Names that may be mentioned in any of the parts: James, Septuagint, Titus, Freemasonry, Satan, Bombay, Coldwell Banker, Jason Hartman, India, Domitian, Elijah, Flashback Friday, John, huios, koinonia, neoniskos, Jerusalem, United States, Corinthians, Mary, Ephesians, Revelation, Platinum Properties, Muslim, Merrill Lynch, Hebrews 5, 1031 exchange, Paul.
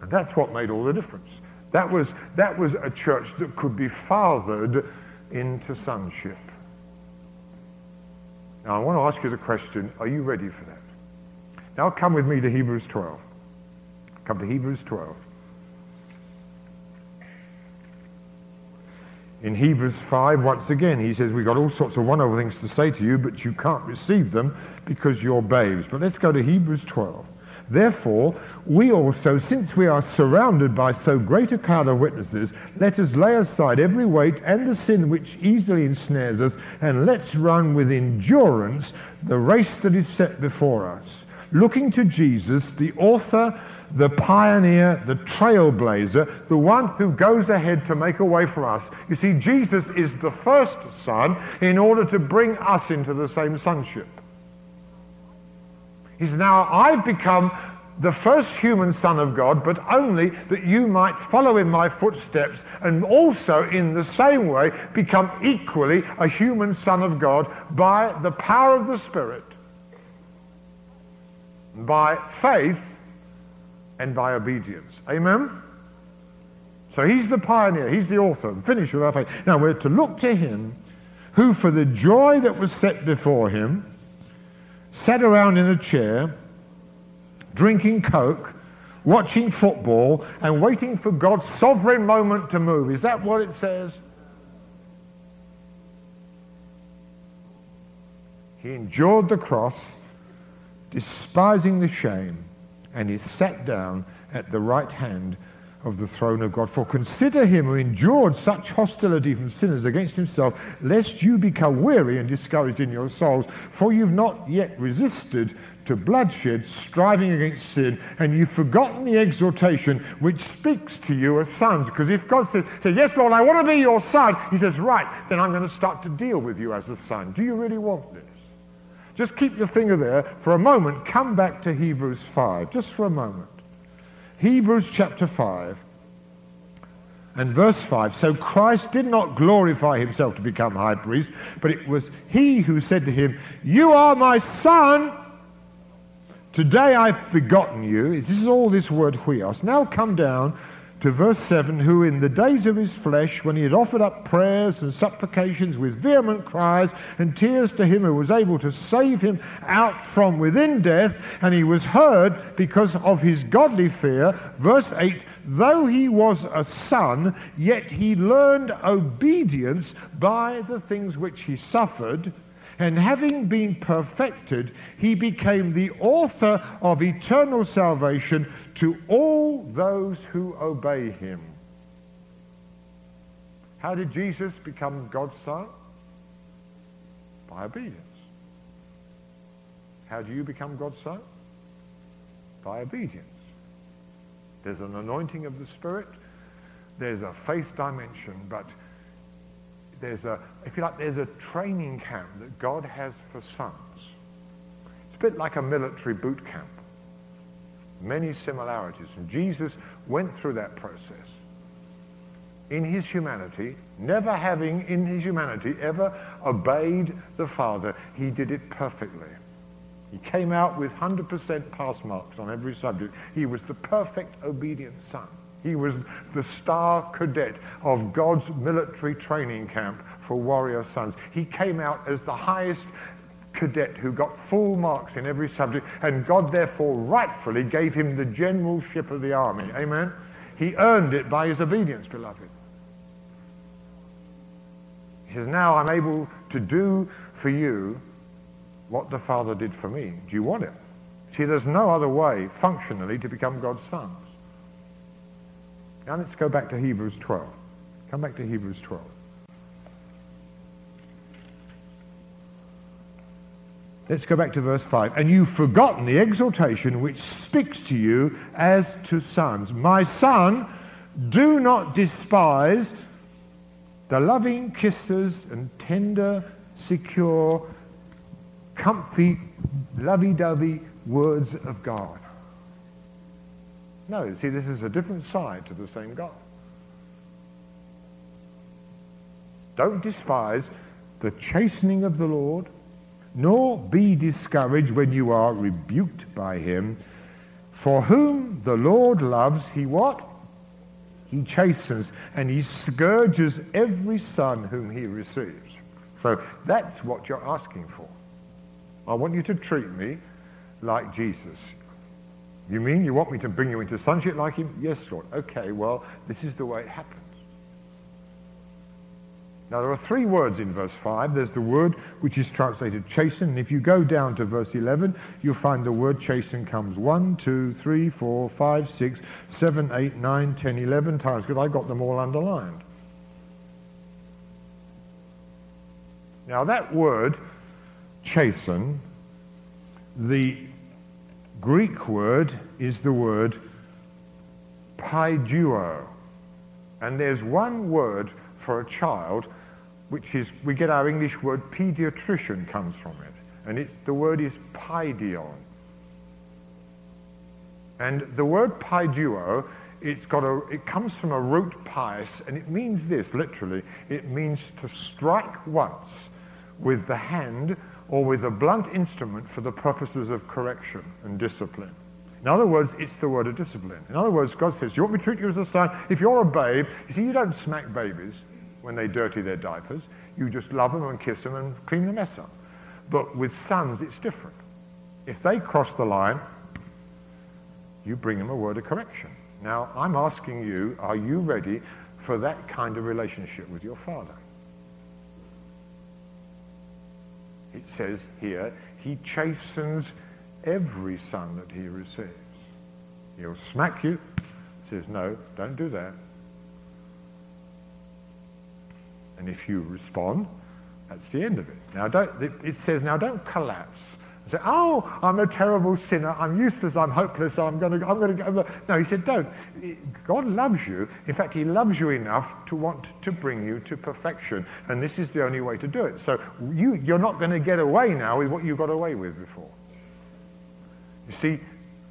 And that's what made all the difference. That was a church that could be fathered into sonship. Now, I want to ask you the question, are you ready for that? Now come with me to Hebrews 12. Come to Hebrews 12. In Hebrews 5, once again, he says, we've got all sorts of wonderful things to say to you, but you can't receive them because you're babes. But let's go to Hebrews 12. Therefore, we also, since we are surrounded by so great a cloud of witnesses, let us lay aside every weight and the sin which easily ensnares us, and let's run with endurance the race that is set before us, looking to Jesus, the author, the pioneer, the trailblazer, the one who goes ahead to make a way for us. You see, Jesus is the first son in order to bring us into the same sonship. He says, now I've become the first human son of God, but only that you might follow in my footsteps and also in the same way become equally a human son of God by the power of the Spirit, by faith, and by obedience. Amen? So he's the pioneer, he's the author, and finisher of our faith. Now we're to look to him who for the joy that was set before him sat around in a chair, drinking Coke, watching football, and waiting for God's sovereign moment to move. Is that what it says? He endured the cross, despising the shame, and is sat down at the right hand of the throne of God. For consider him who endured such hostility from sinners against himself, lest you become weary and discouraged in your souls. For you've not yet resisted to bloodshed, striving against sin, and you've forgotten the exhortation which speaks to you as sons. Because if God says, yes, Lord, I want to be your son, he says, right, then I'm going to start to deal with you as a son. Do you really want this? Just keep your finger there for a moment. Come back to Hebrews 5, just for a moment. Hebrews chapter 5 and verse 5. So Christ did not glorify himself to become high priest, but it was he who said to him, you are my son, today I've begotten you. This is all this word huios. Now come down to verse 7, who in the days of his flesh, when he had offered up prayers and supplications with vehement cries and tears to him who was able to save him out from within death, and he was heard because of his godly fear. Verse 8, though he was a son, yet he learned obedience by the things which he suffered, and having been perfected, he became the author of eternal salvation to all those who obey him. How did Jesus become God's son? By obedience. How do you become God's son? By obedience. There's an anointing of the Spirit, there's a faith dimension, but there's a, if you like, there's a training camp that God has for sons. It's a bit like a military boot camp. Many similarities, and Jesus went through that process in his humanity, never having in his humanity ever obeyed the Father. He did it perfectly. He came out with 100% pass marks on every subject. He was the perfect obedient son. He was the star cadet of God's military training camp for warrior sons. He came out as the highest cadet who got full marks in every subject, and God therefore rightfully gave him the generalship of the army. Amen? He earned it by his obedience, beloved. He says, now I'm able to do for you what the Father did for me. Do you want it? See, there's no other way functionally to become God's sons. Now let's go back to Hebrews 12. Come back to Hebrews 12. Let's go back to verse 5. And you've forgotten the exhortation which speaks to you as to sons. My son, do not despise the loving kisses and tender, secure, comfy, lovey-dovey words of God. No, see, this is a different side to the same God. Don't despise the chastening of the Lord, nor be discouraged when you are rebuked by him, For whom the Lord loves, he what? He chastens, and he scourges every son whom he receives. So that's what you're asking for. I want you to treat me like Jesus. You mean you want me to bring you into sonship like him? Yes, Lord. Okay, well, this is the way it happens. Now, there are three words in verse 5. There's the word which is translated chasten. And if you go down to verse 11, you'll find the word chasten comes 1, 2, 3, 4, 5, 6, 7, 8, 9, 10, 11 times, because I've got them all underlined. Now, that word, chasten, the Greek word is the word paiduo. And there's one word for a child, which is, we get our English word pediatrician comes from it, and it's, the word is paideon. And the word paiduo, it comes from a root pius, and it means this, literally, it means to strike once with the hand or with a blunt instrument for the purposes of correction and discipline. In other words, it's the word of discipline. In other words, God says, you want me to treat you as a son? If you're a babe, you see, you don't smack babies when they dirty their diapers. You just love them and kiss them and clean the mess up. But with sons, it's different. If they cross the line, you bring them a word of correction. Now, I'm asking you, are you ready for that kind of relationship with your father? It says here, he chastens every son that he receives. He'll smack you, says, no, don't do that. And if you respond, that's the end of it. Now, it says, now don't collapse. Say, oh, I'm a terrible sinner, I'm useless, I'm hopeless, I'm going to go. No, he said, don't. God loves you. In fact, he loves you enough to want to bring you to perfection, and this is the only way to do it. So you're not going to get away now with what you got away with before. You see,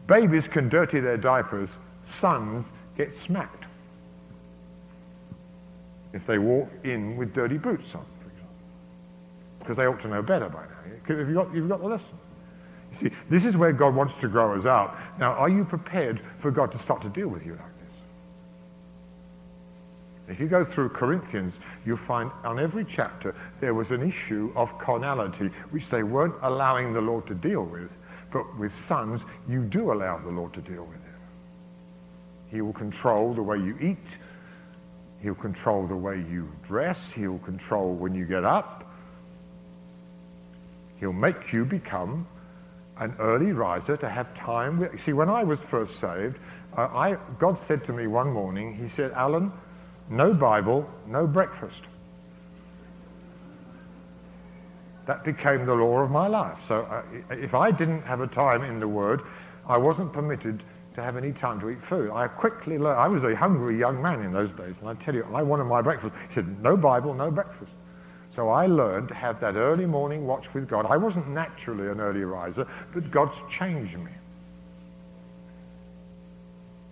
babies can dirty their diapers, sons get smacked if they walk in with dirty boots on, for example, because they ought to know better by now. You've got the lesson. You see, this is where God wants to grow us up. Now, are you prepared for God to start to deal with you like this? If you go through Corinthians, you'll find on every chapter there was an issue of carnality which they weren't allowing the Lord to deal with. But with sons, you do allow the Lord to deal with it. He will control the way you eat. He'll control the way you dress. He'll control when you get up. He'll make you become an early riser to have time. See, when I was first saved, God said to me one morning, he said, Alan, no Bible, no breakfast. That became the law of my life. So if I didn't have a time in the Word, I wasn't permitted to have any time to eat food. I quickly learned. I was a hungry young man in those days, and I tell you, I wanted my breakfast. He said, no Bible, no breakfast. So I learned to have that early morning watch with God. I wasn't naturally an early riser, but God's changed me.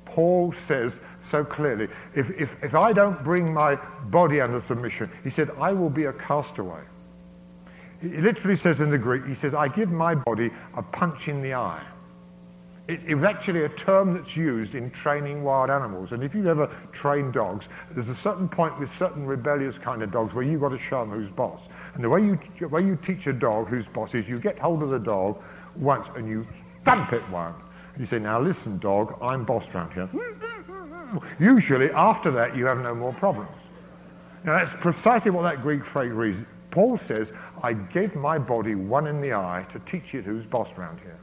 Paul says so clearly, if I don't bring my body under submission, he said, I will be a castaway. It literally says in the Greek, he says, I give my body a punch in the eye. It was actually a term that's used in training wild animals. And if you've ever trained dogs, there's a certain point with certain rebellious kind of dogs where you've got to show them who's boss. And the way you teach a dog who's boss is you get hold of the dog once and you thump it once. You say, now listen, dog, I'm boss round here. Usually after that, you have no more problems. Now that's precisely what that Greek phrase reads. Paul says, I gave my body one in the eye to teach it who's boss round here.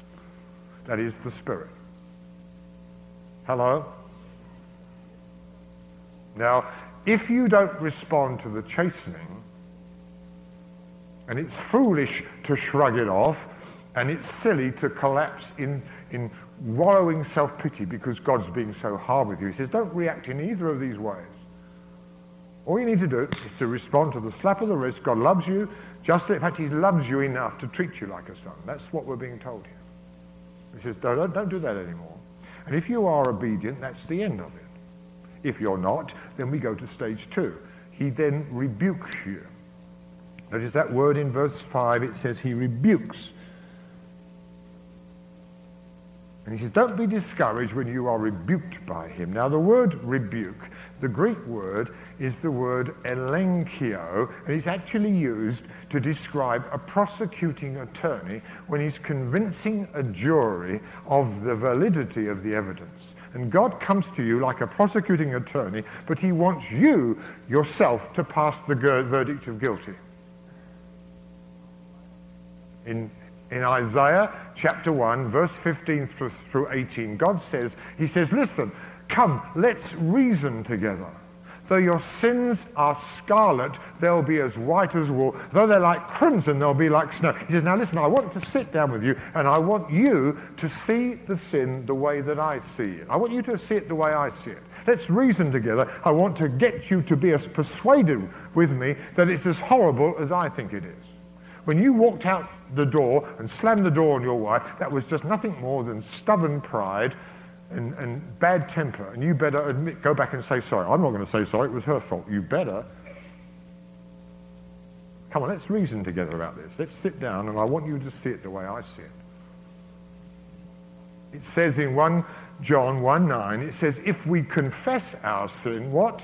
That is the Spirit. Hello? Now, if you don't respond to the chastening, and it's foolish to shrug it off, and it's silly to collapse in wallowing self-pity because God's being so hard with you. He says, don't react in either of these ways. All you need to do is to respond to the slap of the wrist. God loves you. Just in fact, he loves you enough to treat you like a son. That's what we're being told here. He says, don't do that anymore. And if you are obedient, that's the end of it. If you're not, then we go to stage 2. He then rebukes you. Notice that word in verse 5, it says he rebukes. And he says, don't be discouraged when you are rebuked by him. Now the word rebuke, the Greek word, is the word elenchio, and it's actually used to describe a prosecuting attorney when he's convincing a jury of the validity of the evidence. And God comes to you like a prosecuting attorney, but he wants you, yourself, to pass the verdict of guilty. In Isaiah chapter 1, verse 15 through 18, God says, he says, listen, come, let's reason together. Though your sins are scarlet, they'll be as white as wool. Though they're like crimson, they'll be like snow. He says, now listen, I want to sit down with you, and I want you to see the sin the way that I see it. I want you to see it the way I see it. Let's reason together. I want to get you to be as persuaded with me that it's as horrible as I think it is. When you walked out the door and slammed the door on your wife, that was just nothing more than stubborn pride and bad temper, and you better admit, go back and say sorry. I'm not going to say sorry, it was her fault. You better. Come on, let's reason together about this. Let's sit down, and I want you to see it the way I see it. It says in 1 John 1:9, it says, if we confess our sin, what?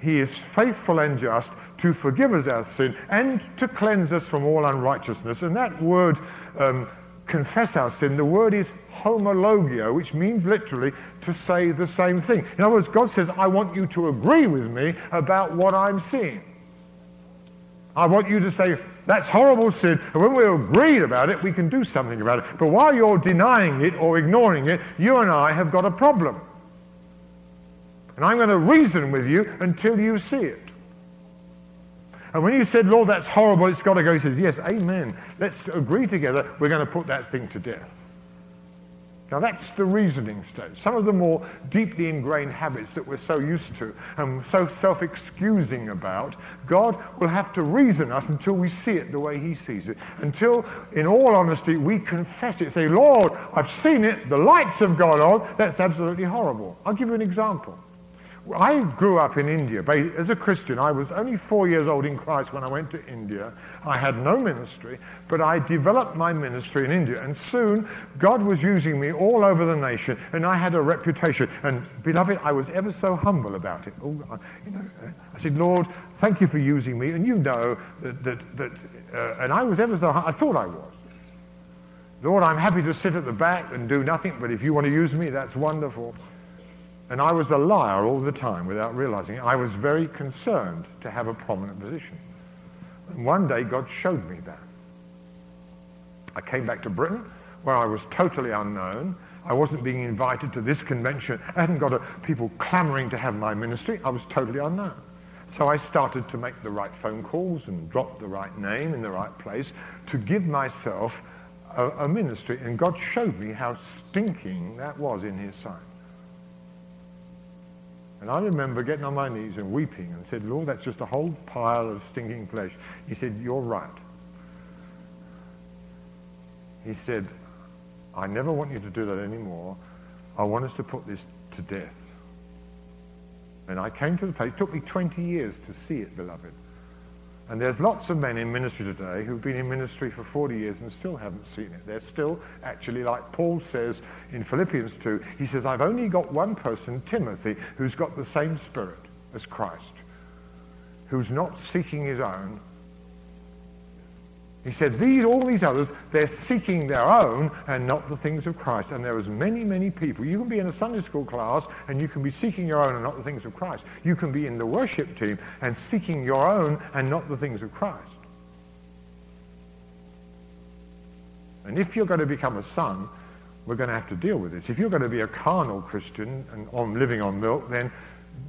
He is faithful and just to forgive us our sin and to cleanse us from all unrighteousness. And that word, confess our sin, the word is homologio, which means literally to say the same thing. In other words, God says, I want you to agree with me about what I'm seeing. I want you to say, that's horrible sin, and when we're agreed about it, we can do something about it. But while you're denying it or ignoring it, you and I have got a problem. And I'm going to reason with you until you see it. And when you said, Lord, that's horrible, it's got to go, he says, yes, amen. Let's agree together, we're going to put that thing to death. Now that's the reasoning stage. Some of the more deeply ingrained habits that we're so used to and so self-excusing about, God will have to reason us until we see it the way he sees it. Until, in all honesty, we confess it. Say, Lord, I've seen it, the lights have gone on, that's absolutely horrible. I'll give you an example. I grew up in India. As a Christian, I was only 4 years old in Christ when I went to India. I had no ministry, but I developed my ministry in India. And soon, God was using me all over the nation, and I had a reputation. And, beloved, I was ever so humble about it. I said, Lord, thank you for using me. And you know that I was ever so humble. I thought I was. Lord, I'm happy to sit at the back and do nothing, but if you want to use me, that's wonderful. And I was a liar all the time without realizing it. I was very concerned to have a prominent position. And one day God showed me that. I came back to Britain where I was totally unknown. I wasn't being invited to this convention. I hadn't got people clamoring to have my ministry. I was totally unknown. So I started to make the right phone calls and drop the right name in the right place to give myself a ministry. And God showed me how stinking that was in his sight. And I remember getting on my knees and weeping and said, Lord, that's just a whole pile of stinking flesh. He said, you're right. He said, I never want you to do that anymore. I want us to put this to death. And I came to the place. It took me 20 years to see it, beloved. And there's lots of men in ministry today who've been in ministry for 40 years and still haven't seen it. They're still actually, like Paul says in Philippians 2, he says, I've only got one person, Timothy, who's got the same spirit as Christ, who's not seeking his own. He said, all these others, they're seeking their own and not the things of Christ. And there is many, many people. You can be in a Sunday school class and you can be seeking your own and not the things of Christ. You can be in the worship team and seeking your own and not the things of Christ. And if you're going to become a son, we're going to have to deal with this. If you're going to be a carnal Christian and living on milk, then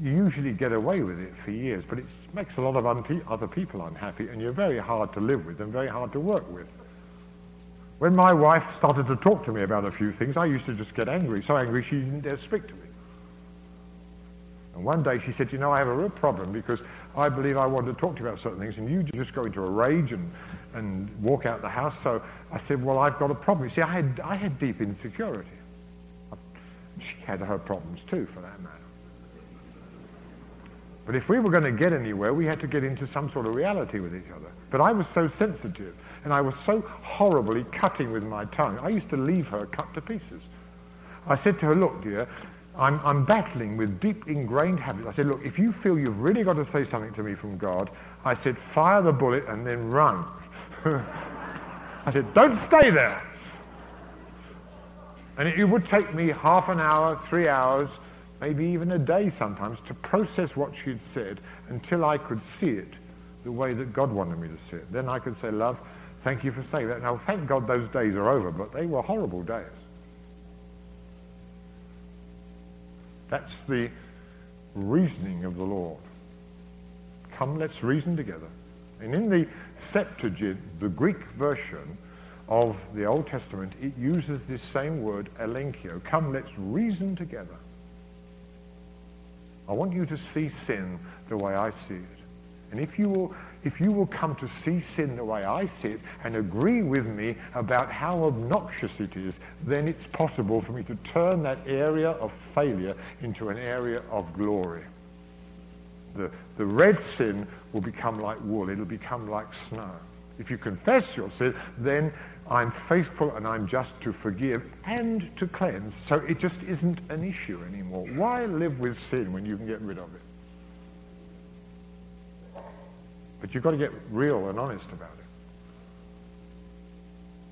you usually get away with it for years, but it makes a lot of other people unhappy, and you're very hard to live with and very hard to work with. When my wife started to talk to me about a few things, I used to just get angry, so angry she didn't dare speak to me. And one day she said, you know, I have a real problem because I believe I want to talk to you about certain things, and you just go into a rage and walk out the house. So I said, well, I've got a problem. You see, I had deep insecurity. She had her problems too, for that matter. But if we were going to get anywhere, we had to get into some sort of reality with each other. But I was so sensitive, and I was so horribly cutting with my tongue. I used to leave her cut to pieces. I said to her, look, dear, I'm battling with deep ingrained habits. I said, look, if you feel you've really got to say something to me from God, I said, fire the bullet and then run. I said, don't stay there. And it would take me half an hour, 3 hours, maybe even a day sometimes, to process what she'd said until I could see it the way that God wanted me to see it. Then I could say, love, thank you for saying that. Now, thank God those days are over, but they were horrible days. That's the reasoning of the Lord. Come, let's reason together. And in the Septuagint, the Greek version of the Old Testament, it uses this same word, elenchio. Come, let's reason together. I want you to see sin the way I see it. And if you will come to see sin the way I see it and agree with me about how obnoxious it is, then it's possible for me to turn that area of failure into an area of glory. The red sin will become like wool. It'll become like snow. If you confess your sin, then I'm faithful and I'm just to forgive and to cleanse. So it just isn't an issue anymore. Why live with sin when you can get rid of it? But you've got to get real and honest about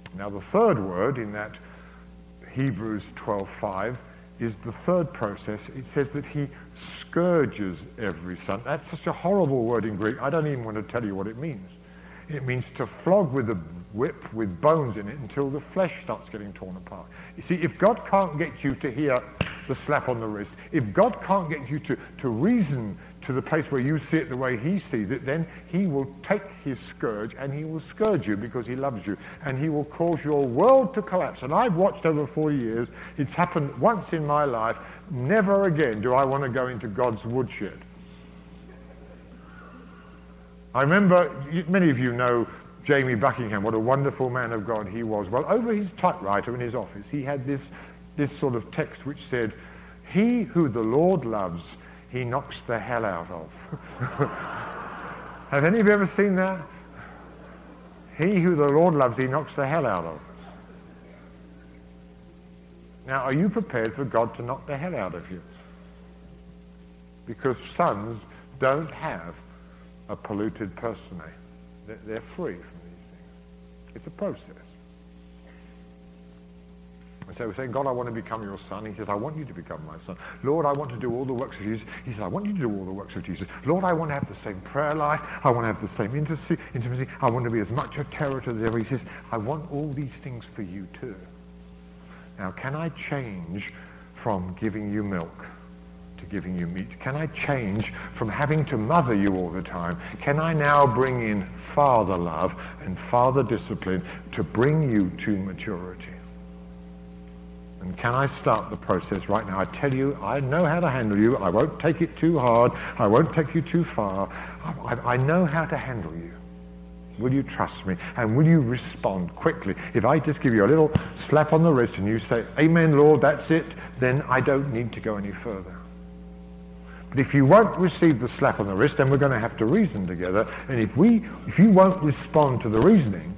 it. Now the third word in that Hebrews 12:5 is the third process. It says that he scourges every son. That's such a horrible word in Greek, I don't even want to tell you what it means. It means to flog with a whip with bones in it until the flesh starts getting torn apart. You see, if God can't get you to hear the slap on the wrist, if God can't get you to reason to the place where you see it the way he sees it, then he will take his scourge and he will scourge you because he loves you, and he will cause your world to collapse. And I've watched over 40 years. It's happened once in my life. Never again do I want to go into God's woodshed. I remember, many of you know Jamie Buckingham, what a wonderful man of God he was. Well, over his typewriter in his office, he had this sort of text which said, he who the Lord loves, he knocks the hell out of. Have any of you ever seen that? He who the Lord loves, he knocks the hell out of. Now, are you prepared for God to knock the hell out of you? Because sons don't have a polluted personae. They're free from these things. It's a process. And so we're saying, God, I want to become your son. He says, I want you to become my son. Lord, I want to do all the works of Jesus. He says, I want you to do all the works of Jesus. Lord, I want to have the same prayer life. I want to have the same intimacy. I want to be as much a terror to the devil. He says, I want all these things for you too. Now, can I change from giving you milk to giving you meat? Can I change from having to mother you all the time? Can I now bring in father love and father discipline to bring you to maturity? And can I start the process right now? I tell you, I know how to handle you. I won't take it too hard. I won't take you too far. I know how to handle you. Will you trust me? And will you respond quickly? If I just give you a little slap on the wrist and you say, Amen, Lord, that's it, then I don't need to go any further. But if you won't receive the slap on the wrist, then we're going to have to reason together. And if you won't respond to the reasoning,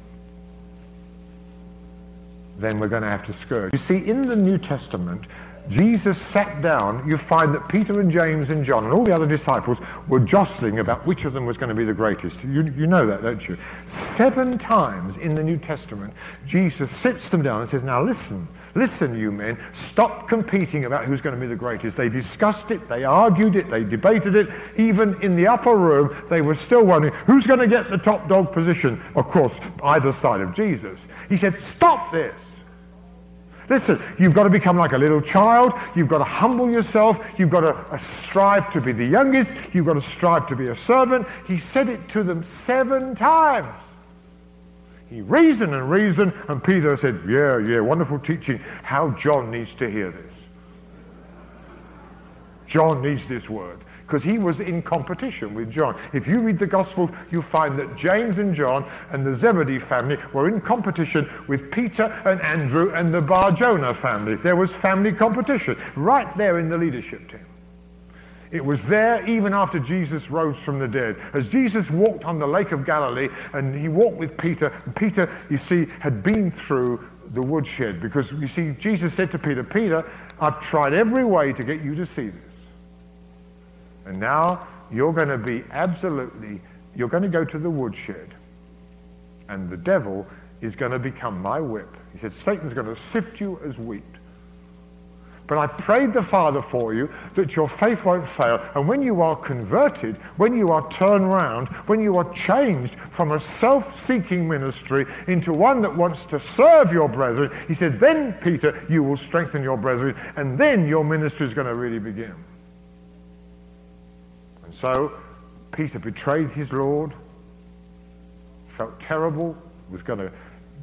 then we're going to have to scourge. You see, in the New Testament, Jesus sat down. You find that Peter and James and John and all the other disciples were jostling about which of them was going to be the greatest. You know that, don't you? 7 times in the New Testament, Jesus sits them down and says, now listen, listen, you men, stop competing about who's going to be the greatest. They discussed it, they argued it, they debated it. Even in the upper room, they were still wondering, who's going to get the top dog position? Of course, either side of Jesus. He said, stop this. Listen, you've got to become like a little child. You've got to humble yourself. You've got to strive to be the youngest. You've got to strive to be a servant. He said it to them 7 times. He reasoned, and Peter said, yeah, wonderful teaching. How John needs to hear this. John needs this word. Because he was in competition with John. If you read the Gospels, you find that James and John and the Zebedee family were in competition with Peter and Andrew and the Bar-Jonah family. There was family competition right there in the leadership team. It was there even after Jesus rose from the dead. As Jesus walked on the Lake of Galilee, and he walked with Peter, and Peter, you see, had been through the woodshed, because you see, Jesus said to Peter, Peter, I've tried every way to get you to see this. And now you're going to be absolutely, you're going to go to the woodshed. And the devil is going to become my whip. He said, Satan's going to sift you as wheat. But I prayed the Father for you that your faith won't fail. And when you are converted, when you are turned round, when you are changed from a self-seeking ministry into one that wants to serve your brethren, he said, then, Peter, you will strengthen your brethren, and then your ministry is going to really begin. And so Peter betrayed his Lord, felt terrible, was going to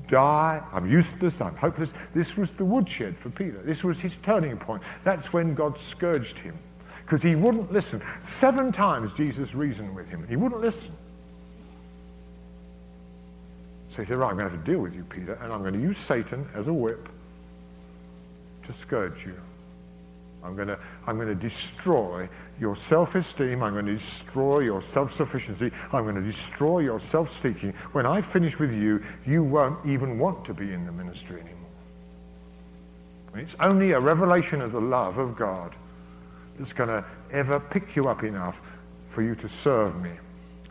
die, I'm useless, I'm hopeless. This was the woodshed for Peter. This was his turning point. That's when God scourged him, because he wouldn't listen. 7 times Jesus reasoned with him. He wouldn't listen. So he said, right, I'm going to have to deal with you, Peter, and I'm going to use Satan as a whip to scourge you. I'm going to destroy your self-esteem. I'm going to destroy your self-sufficiency. I'm going to destroy your self-seeking. When I finish with you, you won't even want to be in the ministry anymore. It's only a revelation of the love of God that's going to ever pick you up enough for you to serve me.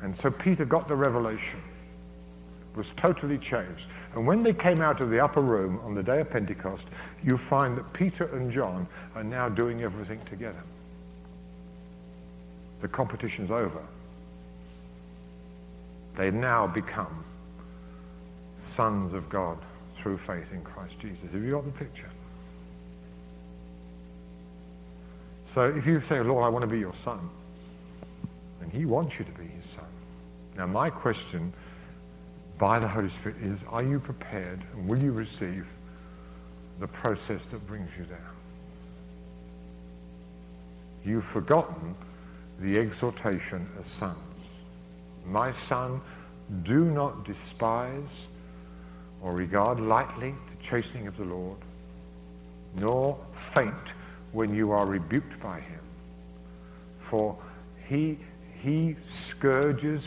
And so Peter got the revelation, was totally changed. And when they came out of the upper room on the day of Pentecost, you find that Peter and John are now doing everything together. The competition's over. They now become sons of God through faith in Christ Jesus. Have you got the picture? So if you say, Lord, I want to be your son, and he wants you to be his son. Now my question by the Holy Spirit is, are you prepared and will you receive the process that brings you there? You've forgotten the exhortation as sons. My son, do not despise or regard lightly the chastening of the Lord, nor faint when you are rebuked by him. For he scourges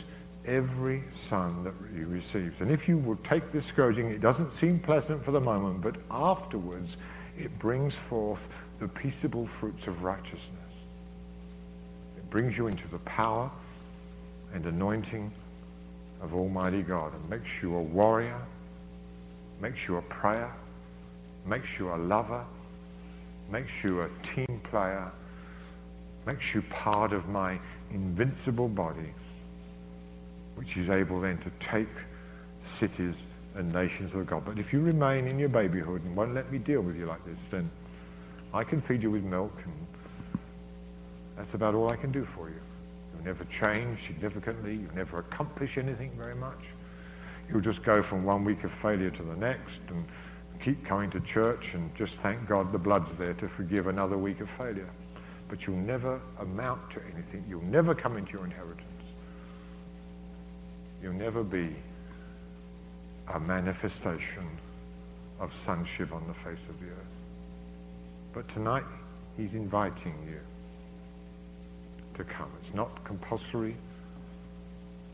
every son that he receives. And if you will take this scourging, it doesn't seem pleasant for the moment, but afterwards it brings forth the peaceable fruits of righteousness. It brings you into the power and anointing of Almighty God and makes you a warrior, makes you a prayer, makes you a lover, makes you a team player, makes you part of my invincible body, which is able then to take cities and nations of God. But if you remain in your babyhood and won't let me deal with you like this, then I can feed you with milk, and that's about all I can do for you. You'll never change significantly. You'll never accomplish anything very much. You'll just go from one week of failure to the next and keep coming to church and just thank God the blood's there to forgive another week of failure. But you'll never amount to anything. You'll never come into your inheritance. You'll never be a manifestation of sonship on the face of the earth. But tonight, he's inviting you to come. It's not compulsory.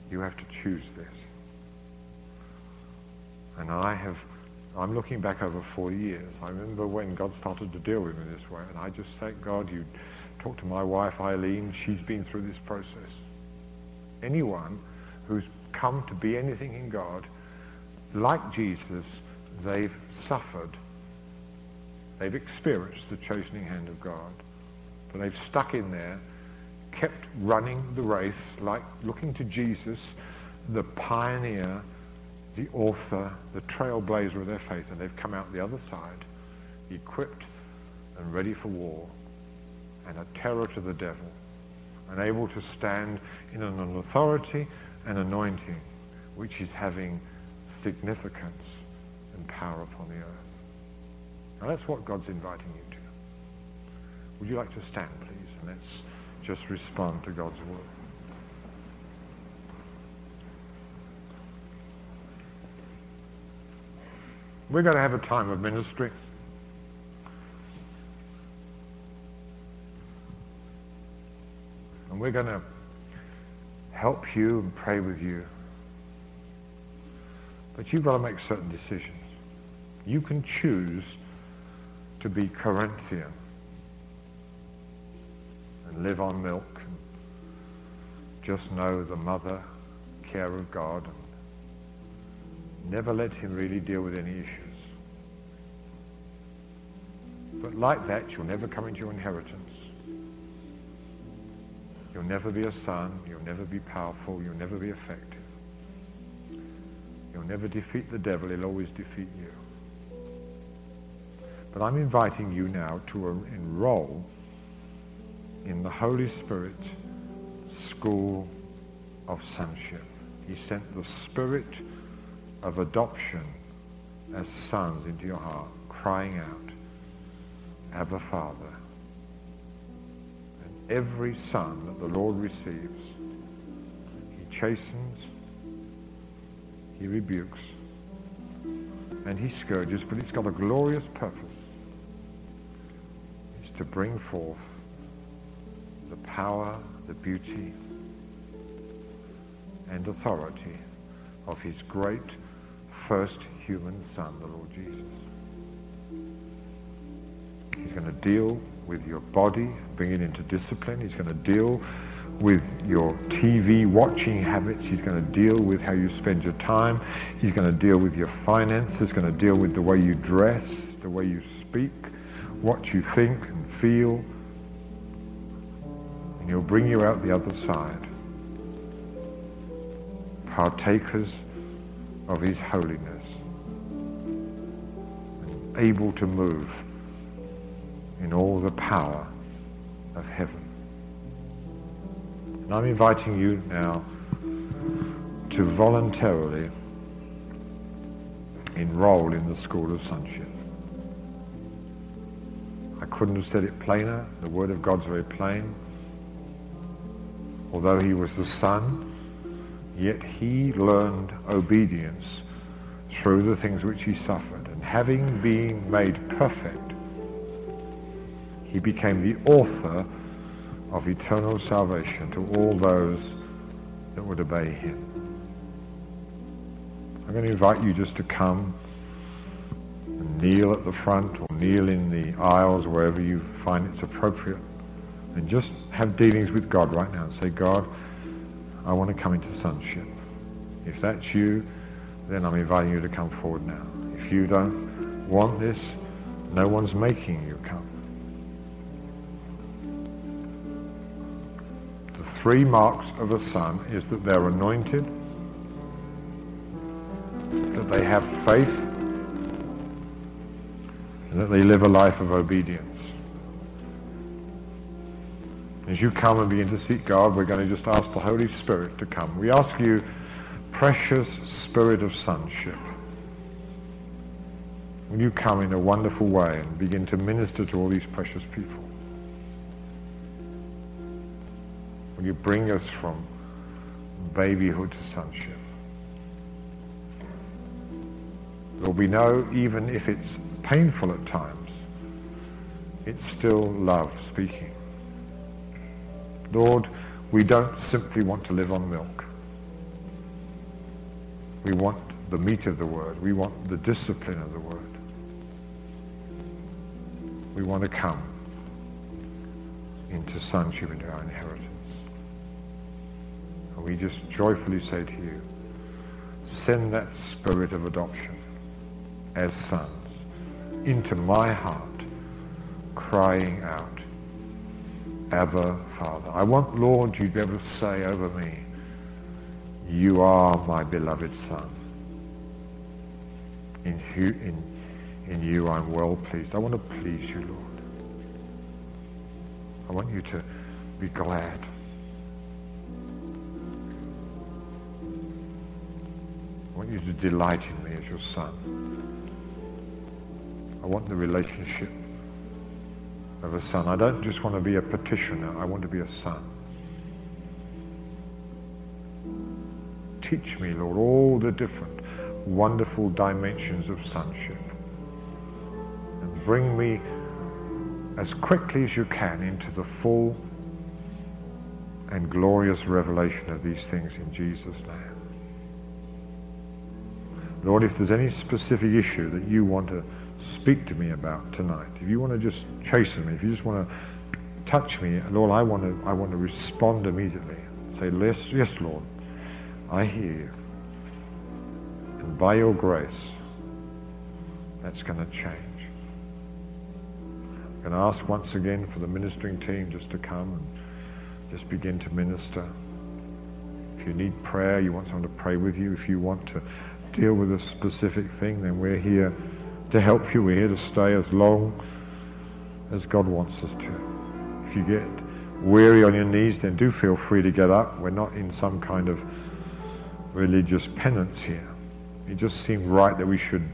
You have to choose this. And I'm looking back over 4 years. I remember when God started to deal with me this way, and I just thank God. You talk to my wife, Eileen. She's been through this process. Anyone who's come to be anything in God, like Jesus, they've suffered. They've experienced the chastening hand of God. But they've stuck in there, kept running the race, like looking to Jesus, the pioneer, the author, the trailblazer of their faith, and they've come out the other side, equipped and ready for war, and a terror to the devil, and able to stand in an authority and anointing which is having significance and power upon the earth. Now that's what God's inviting you to. Would you like to stand, please? And let's just respond to God's word. We're going to have a time of ministry. And we're going to help you and pray with you. But you've got to make certain decisions. You can choose to be Corinthian and live on milk and just know the mother care of God and never let him really deal with any issues. But like that, you'll never come into your inheritance. You'll never be a son, you'll never be powerful, you'll never be effective. You'll never defeat the devil, he'll always defeat you. But I'm inviting you now to enroll in the Holy Spirit school of sonship. He sent the spirit of adoption as sons into your heart, crying out, Abba Father. And every son that the Lord receives, he chastens, he rebukes, and he scourges, but it's got a glorious purpose. It's to bring forth the power, the beauty, and authority of his great first human son, the Lord Jesus. He's going to deal with your body, bring it into discipline. He's going to deal with your TV watching habits. He's going to deal with how you spend your time. He's going to deal with your finances. He's going to deal with the way you dress, the way you speak, what you think and feel. And he'll bring you out the other side, partakers of his holiness, and able to move in all the power of heaven. And I'm inviting you now to voluntarily enroll in the school of sonship. I couldn't have said it plainer. The Word of God's very plain. Although he was the Son, yet he learned obedience through the things which he suffered. And having been made perfect, he became the author of eternal salvation to all those that would obey him. I'm going to invite you just to come and kneel at the front or kneel in the aisles, wherever you find it's appropriate, and just have dealings with God right now and say, God, I want to come into sonship. If that's you, then I'm inviting you to come forward now. If you don't want this, no one's making you come. Three marks of a son is that they're anointed, that they have faith, and that they live a life of obedience. As you come and begin to seek God, we're going to just ask the Holy Spirit to come. We ask you, precious Spirit of Sonship, will you come in a wonderful way and begin to minister to all these precious people? You bring us from babyhood to sonship. Lord, we know even if it's painful at times, it's still love speaking. Lord, we don't simply want to live on milk. We want the meat of the word. We want the discipline of the word. We want to come into sonship, into our inheritance. We just joyfully say to you, send that spirit of adoption as sons into my heart, crying out, Abba, Father. I want, Lord, you to be able to say over me, you are my beloved Son. In you I'm well pleased. I want to please you, Lord. I want you to be glad. I want you to delight in me as your son. I want the relationship of a son. I don't just want to be a petitioner. I want to be a son. Teach me, Lord, all the different wonderful dimensions of sonship. And bring me as quickly as you can into the full and glorious revelation of these things in Jesus' name. Lord, if there's any specific issue that you want to speak to me about tonight, if you want to just chasten me, if you just want to touch me, Lord, I want to respond immediately. Say, yes, Lord, I hear you. And by your grace, that's going to change. I'm going to ask once again for the ministering team just to come and just begin to minister. If you need prayer, you want someone to pray with you, if you want to deal with a specific thing, then we're here to help you. We're here to stay as long as God wants us to. If you get weary on your knees, then do feel free to get up. We're not in some kind of religious penance here. It just seemed right that we should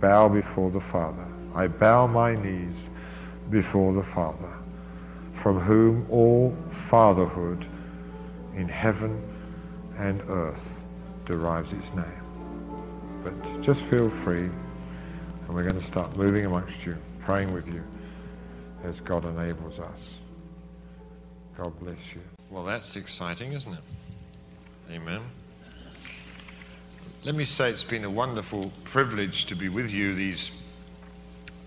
bow before the Father. I bow my knees before the Father, from whom all fatherhood in heaven and earth derives its name. But just feel free, and we're going to start moving amongst you, praying with you as God enables us. God bless you. Well, that's exciting, isn't it? Amen. Let me say it's been a wonderful privilege to be with you these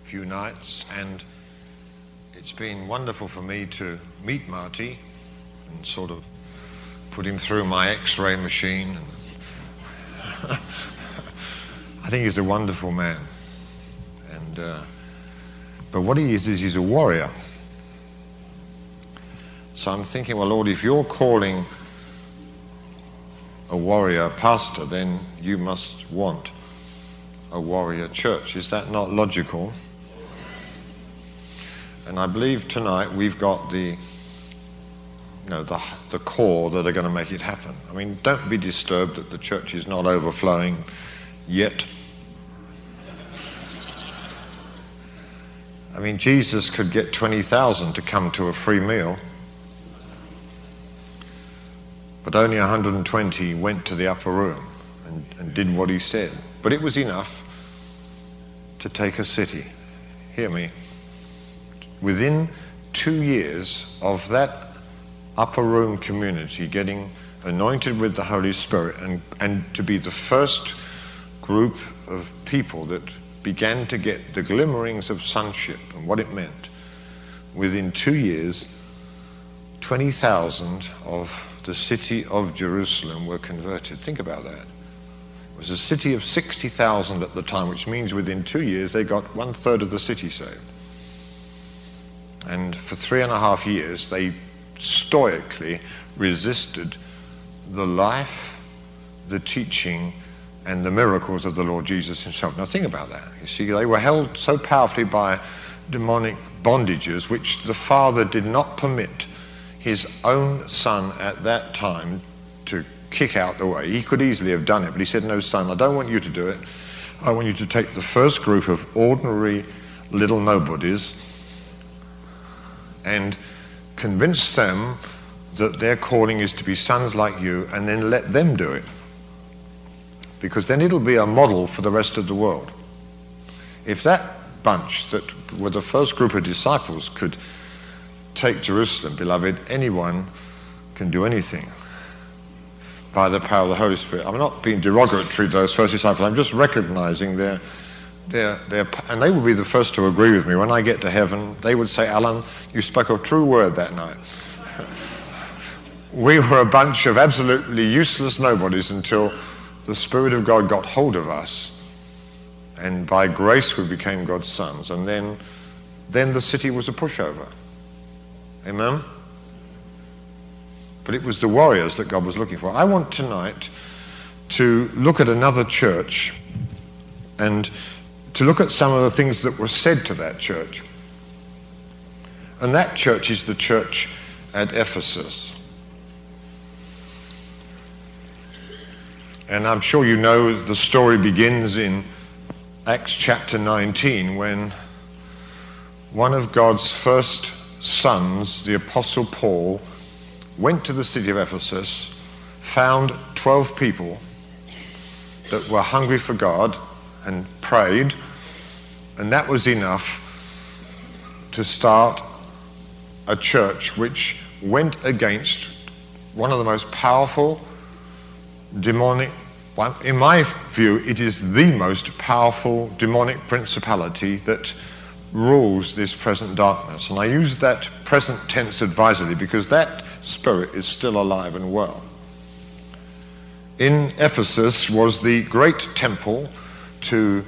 few nights, and it's been wonderful for me to meet Marty and sort of put him through my x-ray machine. And I think he's a wonderful man, and but what he is he's a warrior. So I'm thinking, well, Lord, if you're calling a warrior pastor, then you must want a warrior church. Is that not logical? And I believe tonight we've got the core that are going to make it happen. I mean, don't be disturbed that the church is not overflowing yet. I mean, Jesus could get 20,000 to come to a free meal, but only 120 went to the upper room and did what he said. But it was enough to take a city. Hear me. Within 2 years of that upper room community getting anointed with the Holy Spirit and to be the first group of people that began to get the glimmerings of sonship and what it meant, within 2 years 20,000 of the city of Jerusalem were converted. Think about that. It was a city of 60,000 at the time, which means within 2 years they got 1/3 of the city saved. And for 3.5 years they stoically resisted the life, the teaching, and the miracles of the Lord Jesus himself. Now think about that. You see, they were held so powerfully by demonic bondages which the Father did not permit his own son at that time to kick out the way. He could easily have done it, but he said, no, son, I don't want you to do it. I want you to take the first group of ordinary little nobodies and convince them that their calling is to be sons like you, and then let them do it, because then it'll be a model for the rest of the world. If that bunch that were the first group of disciples could take Jerusalem, beloved, anyone can do anything by the power of the Holy Spirit. I'm not being derogatory to those first disciples, I'm just recognizing and they would be the first to agree with me. When I get to heaven, they would say, Alan, you spoke a true word that night. We were a bunch of absolutely useless nobodies until the Spirit of God got hold of us, and by grace we became God's sons, and then the city was a pushover. Amen? But it was the warriors that God was looking for. I want tonight to look at another church and to look at some of the things that were said to that church. And that church is the church at Ephesus. And I'm sure you know the story begins in Acts chapter 19, when one of God's first sons, the Apostle Paul, went to the city of Ephesus, found 12 people that were hungry for God, and prayed, and that was enough to start a church which went against one of the most powerful demonic Well, in my view, it is the most powerful demonic principality that rules this present darkness. And I use that present tense advisedly because that spirit is still alive and well. In Ephesus was the great temple to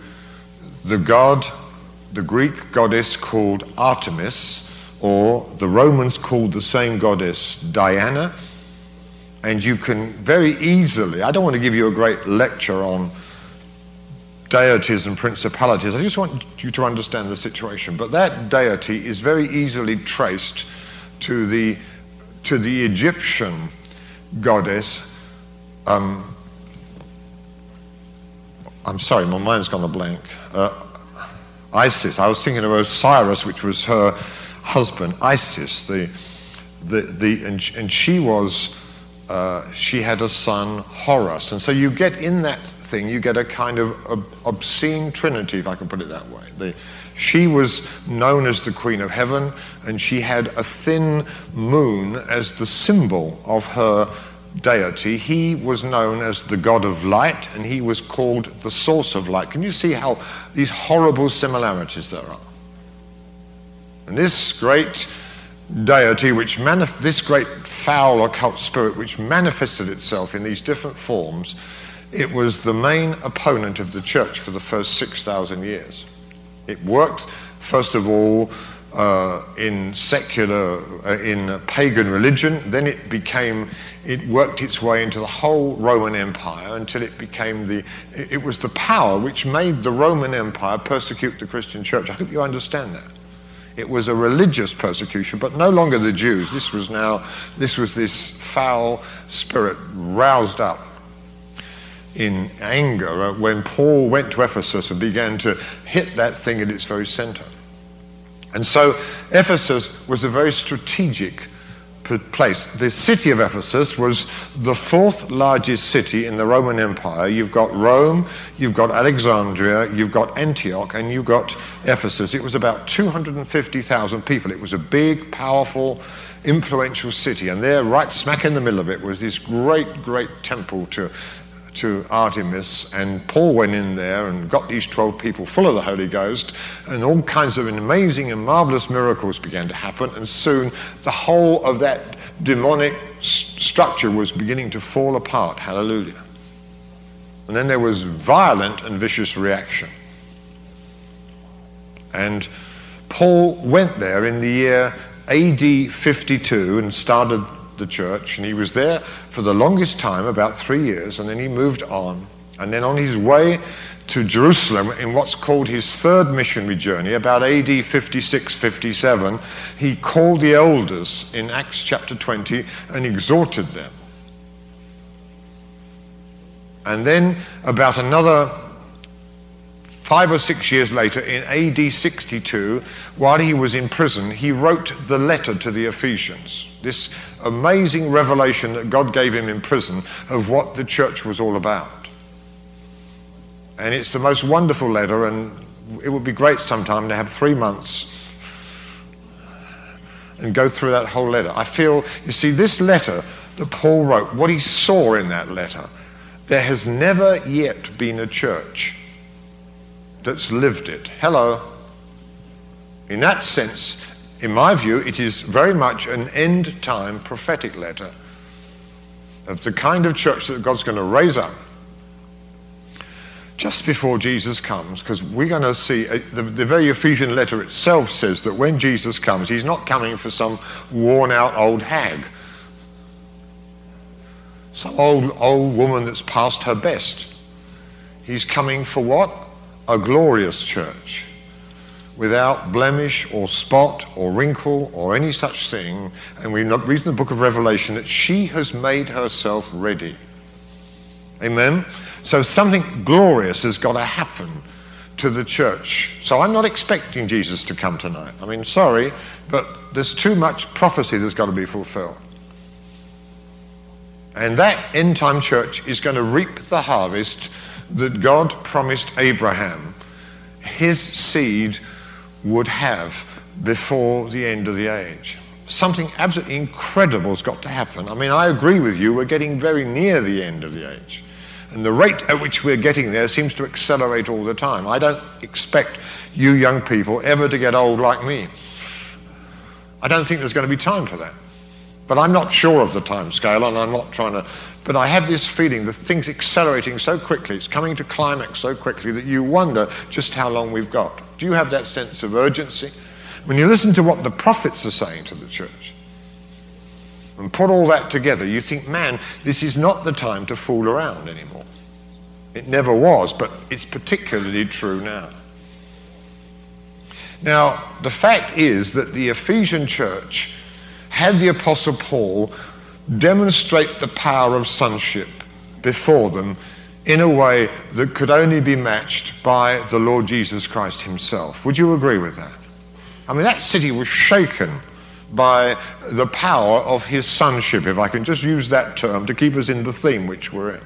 the god, the Greek goddess called Artemis, or the Romans called the same goddess Diana. And you can very easily, I don't want to give you a great lecture on deities and principalities, I just want you to understand the situation. But that deity is very easily traced to the Egyptian goddess. I'm sorry, my mind's gone a blank. Isis. I was thinking of Osiris, which was her husband, Isis. And she was. She had a son, Horus. And so you get in that thing, you get a kind of obscene trinity, if I can put it that way. She was known as the Queen of Heaven, and she had a thin moon as the symbol of her deity. He was known as the God of Light, and he was called the Source of Light. Can you see how these horrible similarities there are? And this great deity, this great foul occult spirit which manifested itself in these different forms, it was the main opponent of the church for the first 6,000 years. It worked, first of all, in pagan religion, then it worked its way into the whole Roman Empire until it became it was the power which made the Roman Empire persecute the Christian church. I hope you understand that. It was a religious persecution, but no longer the Jews. This was this foul spirit roused up in anger when Paul went to Ephesus and began to hit that thing at its very center. And so Ephesus was a very strategic place. The city of Ephesus was the fourth largest city in the Roman Empire. You've got Rome, you've got Alexandria, you've got Antioch, and you've got Ephesus. It was about 250,000 people. It was a big, powerful, influential city, and there, right smack in the middle of it, was this great, great temple to Artemis, and Paul went in there and got these 12 people full of the Holy Ghost, and all kinds of amazing and marvelous miracles began to happen, and soon the whole of that demonic structure was beginning to fall apart. Hallelujah. And then there was violent and vicious reaction. And Paul went there in the year AD 52 and started the church, and he was there for the longest time, about 3 years, and then he moved on. And then on his way to Jerusalem in what's called his third missionary journey, about AD 56-57, he called the elders in Acts chapter 20 and exhorted them. And then about another 5 or 6 years later, in AD 62, while he was in prison, he wrote the letter to the Ephesians. This amazing revelation that God gave him in prison of what the church was all about. And it's the most wonderful letter, and it would be great sometime to have 3 months and go through that whole letter. I feel, you see, this letter that Paul wrote, what he saw in that letter, there has never yet been a church that's lived it. Hello. In that sense, in my view, it is very much an end-time prophetic letter of the kind of church that God's going to raise up just before Jesus comes, because we're going to see, the very Ephesian letter itself says that when Jesus comes, he's not coming for some worn-out old hag, some old woman that's past her best. He's coming for what? A glorious church without blemish or spot or wrinkle or any such thing. And we read in the book of Revelation that she has made herself ready. Amen? So something glorious has got to happen to the church. So I'm not expecting Jesus to come tonight. I mean, sorry, but there's too much prophecy that's got to be fulfilled. And that end-time church is going to reap the harvest that God promised Abraham his seed would have before the end of the age. Something absolutely incredible has got to happen. I mean, I agree with you, we're getting very near the end of the age. And the rate at which we're getting there seems to accelerate all the time. I don't expect you young people ever to get old like me. I don't think there's going to be time for that. But I'm not sure of the time scale, and I'm not trying to... But I have this feeling that things accelerating so quickly, it's coming to climax so quickly that you wonder just how long we've got. Do you have that sense of urgency? When you listen to what the prophets are saying to the church, and put all that together, you think, man, this is not the time to fool around anymore. It never was, but it's particularly true now. Now, the fact is that the Ephesian church had the Apostle Paul demonstrate the power of sonship before them in a way that could only be matched by the Lord Jesus Christ himself. Would you agree with that? I mean, that city was shaken by the power of his sonship, if I can just use that term to keep us in the theme which we're in.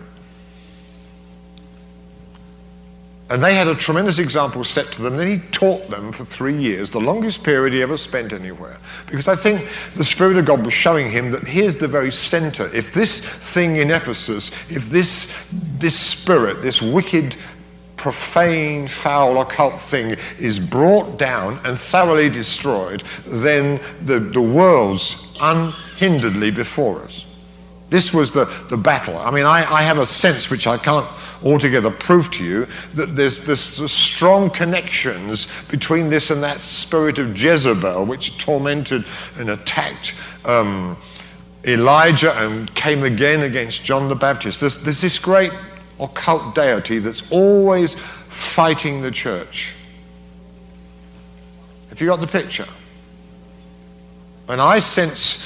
And they had a tremendous example set to them. Then he taught them for 3 years, the longest period he ever spent anywhere. Because I think the Spirit of God was showing him that here's the very center. If this thing in Ephesus, if this spirit, this wicked, profane, foul, occult thing is brought down and thoroughly destroyed, then the world's unhinderedly before us. This was the battle. I mean, I have a sense, which I can't altogether prove to you, that there's strong connections between this and that spirit of Jezebel, which tormented and attacked Elijah and came again against John the Baptist. There's this great occult deity that's always fighting the church. Have you got the picture? And I sense,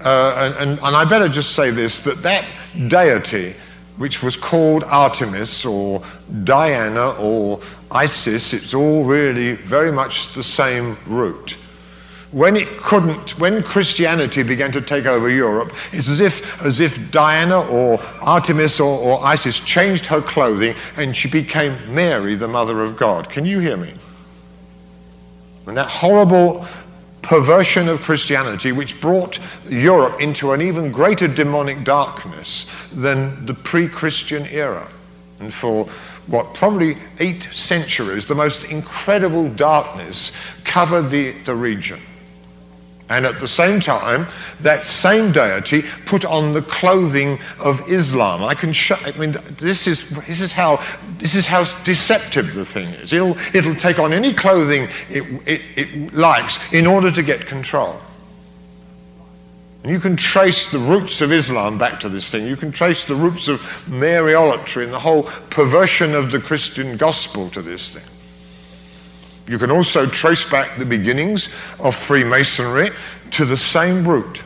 and I better just say this, that deity, which was called Artemis or Diana or Isis, it's all really very much the same root. When Christianity began to take over Europe, it's as if Diana or Artemis or Isis changed her clothing and she became Mary, the Mother of God. Can you hear me? And that horrible perversion of Christianity, which brought Europe into an even greater demonic darkness than the pre-Christian era. And for what, probably 8 centuries, the most incredible darkness covered the region. And at the same time, that same deity put on the clothing of Islam. This is how deceptive the thing is. It'll take on any clothing it likes in order to get control. And you can trace the roots of Islam back to this thing. You can trace the roots of Mariolatry and the whole perversion of the Christian gospel to this thing. You can also trace back the beginnings of Freemasonry to the same root.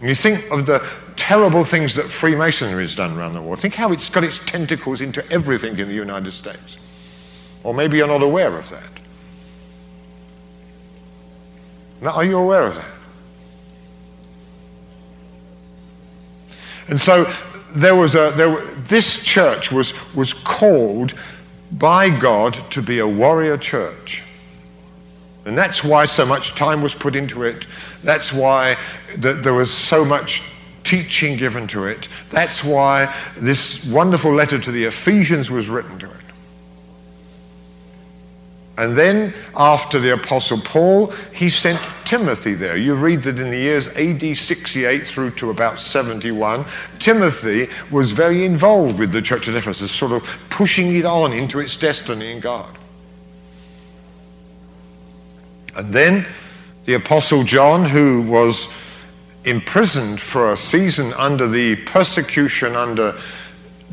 And you think of the terrible things that Freemasonry has done around the world. Think how it's got its tentacles into everything in the United States. Or maybe you're not aware of that. Now, are you aware of that? And so this church was called by God to be a warrior church. And that's why so much time was put into it. That's why there was so much teaching given to it. That's why this wonderful letter to the Ephesians was written to it. And then, after the Apostle Paul, he sent Timothy there. You read that in the years AD 68 through to about 71, Timothy was very involved with the church at Ephesus, sort of pushing it on into its destiny in God. And then the Apostle John, who was imprisoned for a season under the persecution under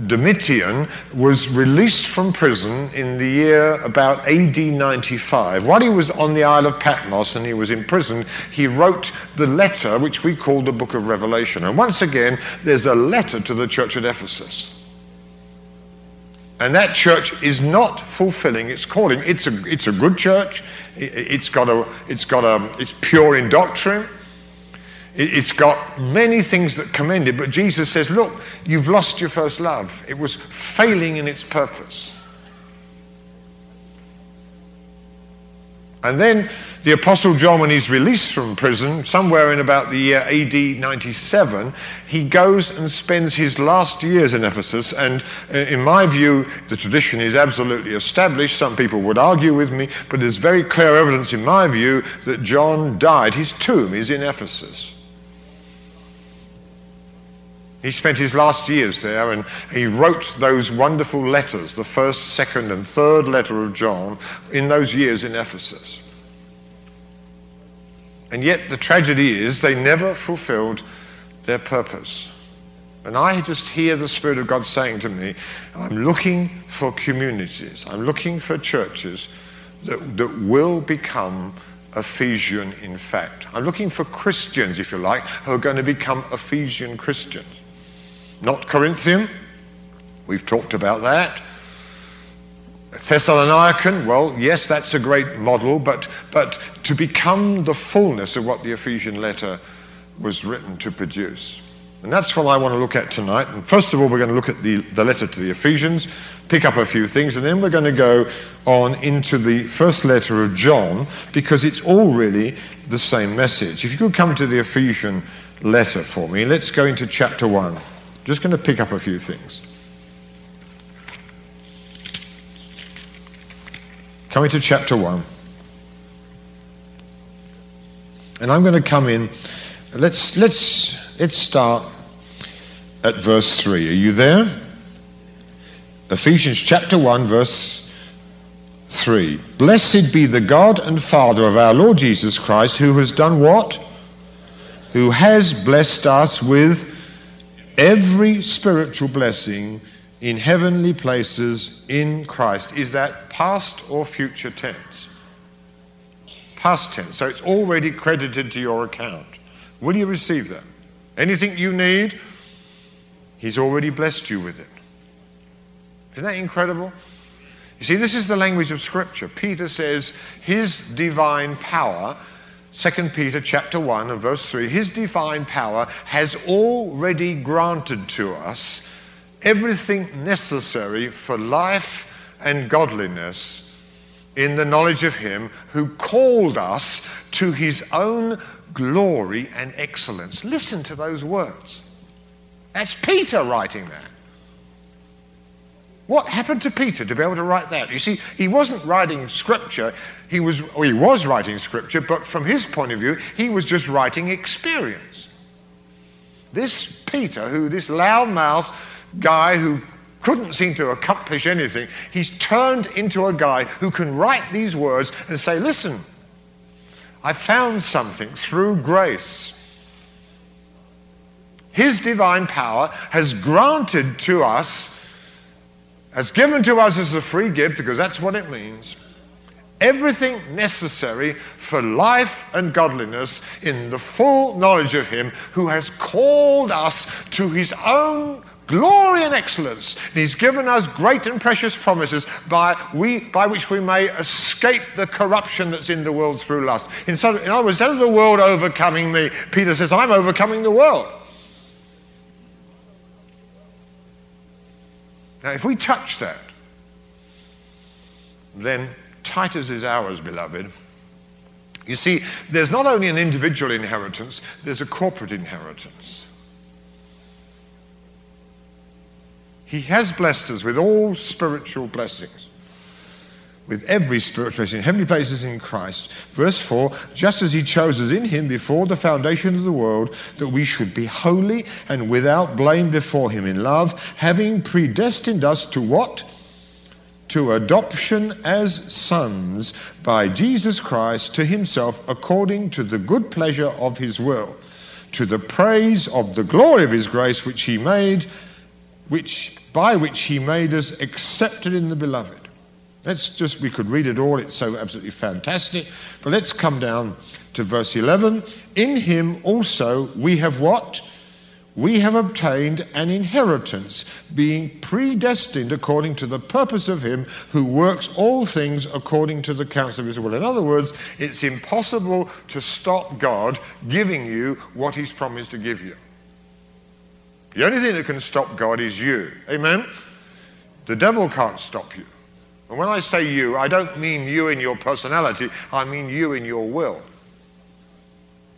Domitian, was released from prison in the year about AD 95. While he was on the Isle of Patmos and he was in prison, he wrote the letter which we call the Book of Revelation. And once again, there's a letter to the church at Ephesus. And that church is not fulfilling its calling. It's a good church. It's pure in doctrine. It's got many things that commend it, but Jesus says, look, you've lost your first love. It was failing in its purpose. And then the Apostle John, when he's released from prison, somewhere in about the year AD 97, he goes and spends his last years in Ephesus. And in my view, the tradition is absolutely established. Some people would argue with me, but there's very clear evidence in my view that John died. His tomb is in Ephesus. He spent his last years there, and he wrote those wonderful letters, the first, second, and third letter of John, in those years in Ephesus. And yet the tragedy is they never fulfilled their purpose. And I just hear the Spirit of God saying to me, I'm looking for communities, I'm looking for churches that will become Ephesian in fact. I'm looking for Christians, if you like, who are going to become Ephesian Christians. Not Corinthian, we've talked about that. Thessalonican, well, yes, that's a great model, but to become the fullness of what the Ephesian letter was written to produce. And that's what I want to look at tonight. And first of all, we're going to look at the letter to the Ephesians, pick up a few things, and then we're going to go on into the first letter of John, because it's all really the same message. If you could come to the Ephesian letter for me, let's go into chapter 1. Just going to pick up a few things. Coming to chapter 1. And I'm going to come in, let's start at verse 3. Are you there? Ephesians chapter 1, verse 3. Blessed be the God and Father of our Lord Jesus Christ, who has done what? Who has blessed us with every spiritual blessing in heavenly places in Christ. Is that past or future tense? Past tense. So it's already credited to your account. Will you receive that? Anything you need, he's already blessed you with it. Isn't that incredible? You see, this is the language of Scripture. Peter says his divine power, 2 Peter chapter 1 and verse 3, his divine power has already granted to us everything necessary for life and godliness in the knowledge of him who called us to his own glory and excellence. Listen to those words. That's Peter writing that. What happened to Peter to be able to write that? You see, he wasn't writing Scripture. He was writing Scripture, but from his point of view, he was just writing experience. This Peter, this loudmouth guy who couldn't seem to accomplish anything, he's turned into a guy who can write these words and say, listen, I found something through grace. His divine power has granted to us, has given to us as a free gift, because that's what it means, everything necessary for life and godliness in the full knowledge of him who has called us to his own glory and excellence. And he's given us great and precious promises by which we may escape the corruption that's in the world through lust. In other words, instead of the world overcoming me, Peter says, I'm overcoming the world. Now, if we touch that, then Titus is ours, beloved. You see, there's not only an individual inheritance, there's a corporate inheritance. He has blessed us with all spiritual blessings, with every spiritual blessing in heavenly places in Christ. Verse 4, just as he chose us in him before the foundation of the world, that we should be holy and without blame before him in love, having predestined us to what? To adoption as sons by Jesus Christ to himself, according to the good pleasure of his will, to the praise of the glory of his grace, which he made us accepted in the beloved. We could read it all, it's so absolutely fantastic. But let's come down to verse 11. In him also we have what? We have obtained an inheritance, being predestined according to the purpose of him who works all things according to the counsel of his will. In other words, it's impossible to stop God giving you what he's promised to give you. The only thing that can stop God is you. Amen? The devil can't stop you. And when I say you, I don't mean you in your personality. I mean you in your will.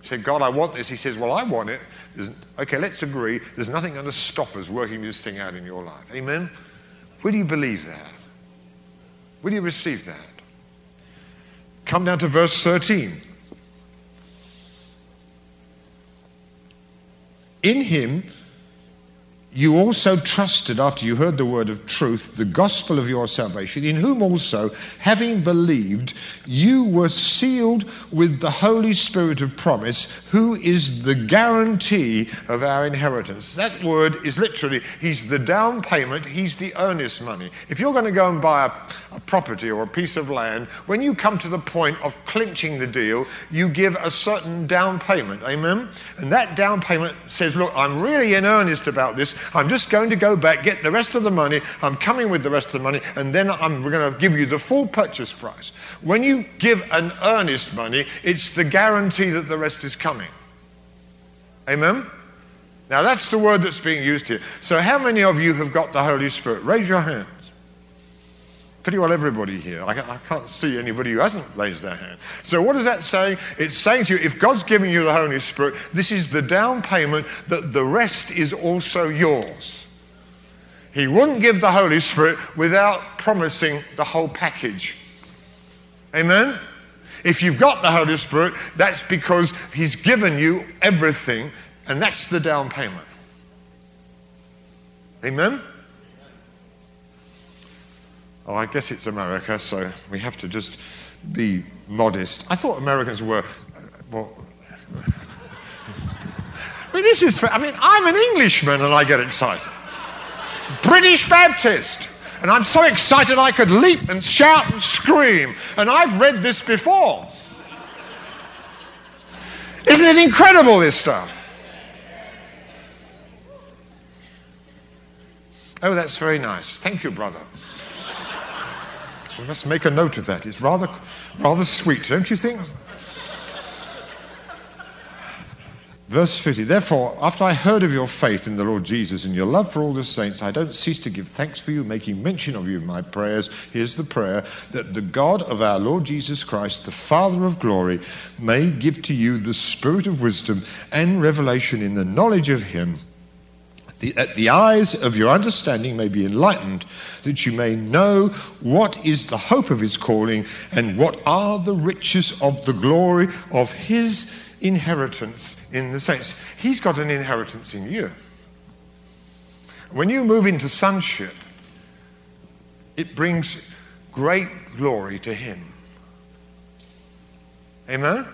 You say, God, I want this. He says, well, I want it. Okay, let's agree. There's nothing going to stop us working this thing out in your life. Amen? Will you believe that? Will you receive that? Come down to verse 13. In him you also trusted, after you heard the word of truth, the gospel of your salvation, in whom also, having believed, you were sealed with the Holy Spirit of promise, who is the guarantee of our inheritance. That word is literally, he's the down payment, he's the earnest money. If you're going to go and buy a property or a piece of land, when you come to the point of clinching the deal, you give a certain down payment, amen? And that down payment says, look, I'm really in earnest about this. I'm just going to go back, get the rest of the money, I'm coming with the rest of the money, and then I'm going to give you the full purchase price. When you give an earnest money, it's the guarantee that the rest is coming. Amen? Now that's the word that's being used here. So how many of you have got the Holy Spirit? Raise your hands. Pretty well everybody here. I can't see anybody who hasn't raised their hand. So what does that say? It's saying to you, if God's giving you the Holy Spirit, this is the down payment that the rest is also yours. He wouldn't give the Holy Spirit without promising the whole package. Amen? If you've got the Holy Spirit, that's because he's given you everything, and that's the down payment. Amen? Oh, I guess it's America, so we have to just be modest. I thought Americans were... well, I mean, this is... I mean, I'm an Englishman and I get excited. British Baptist. And I'm so excited I could leap and shout and scream. And I've read this before. Isn't it incredible, this stuff? Oh, that's very nice. Thank you, brother. We must make a note of that. It's rather sweet, don't you think? Verse 50, therefore, after I heard of your faith in the Lord Jesus and your love for all the saints, I don't cease to give thanks for you, making mention of you in my prayers. Here's the prayer, that the God of our Lord Jesus Christ, the Father of glory, may give to you the spirit of wisdom and revelation in the knowledge of him, that the eyes of your understanding may be enlightened, that you may know what is the hope of his calling and what are the riches of the glory of his inheritance in the saints. He's got an inheritance in you. When you move into sonship, it brings great glory to him. Amen?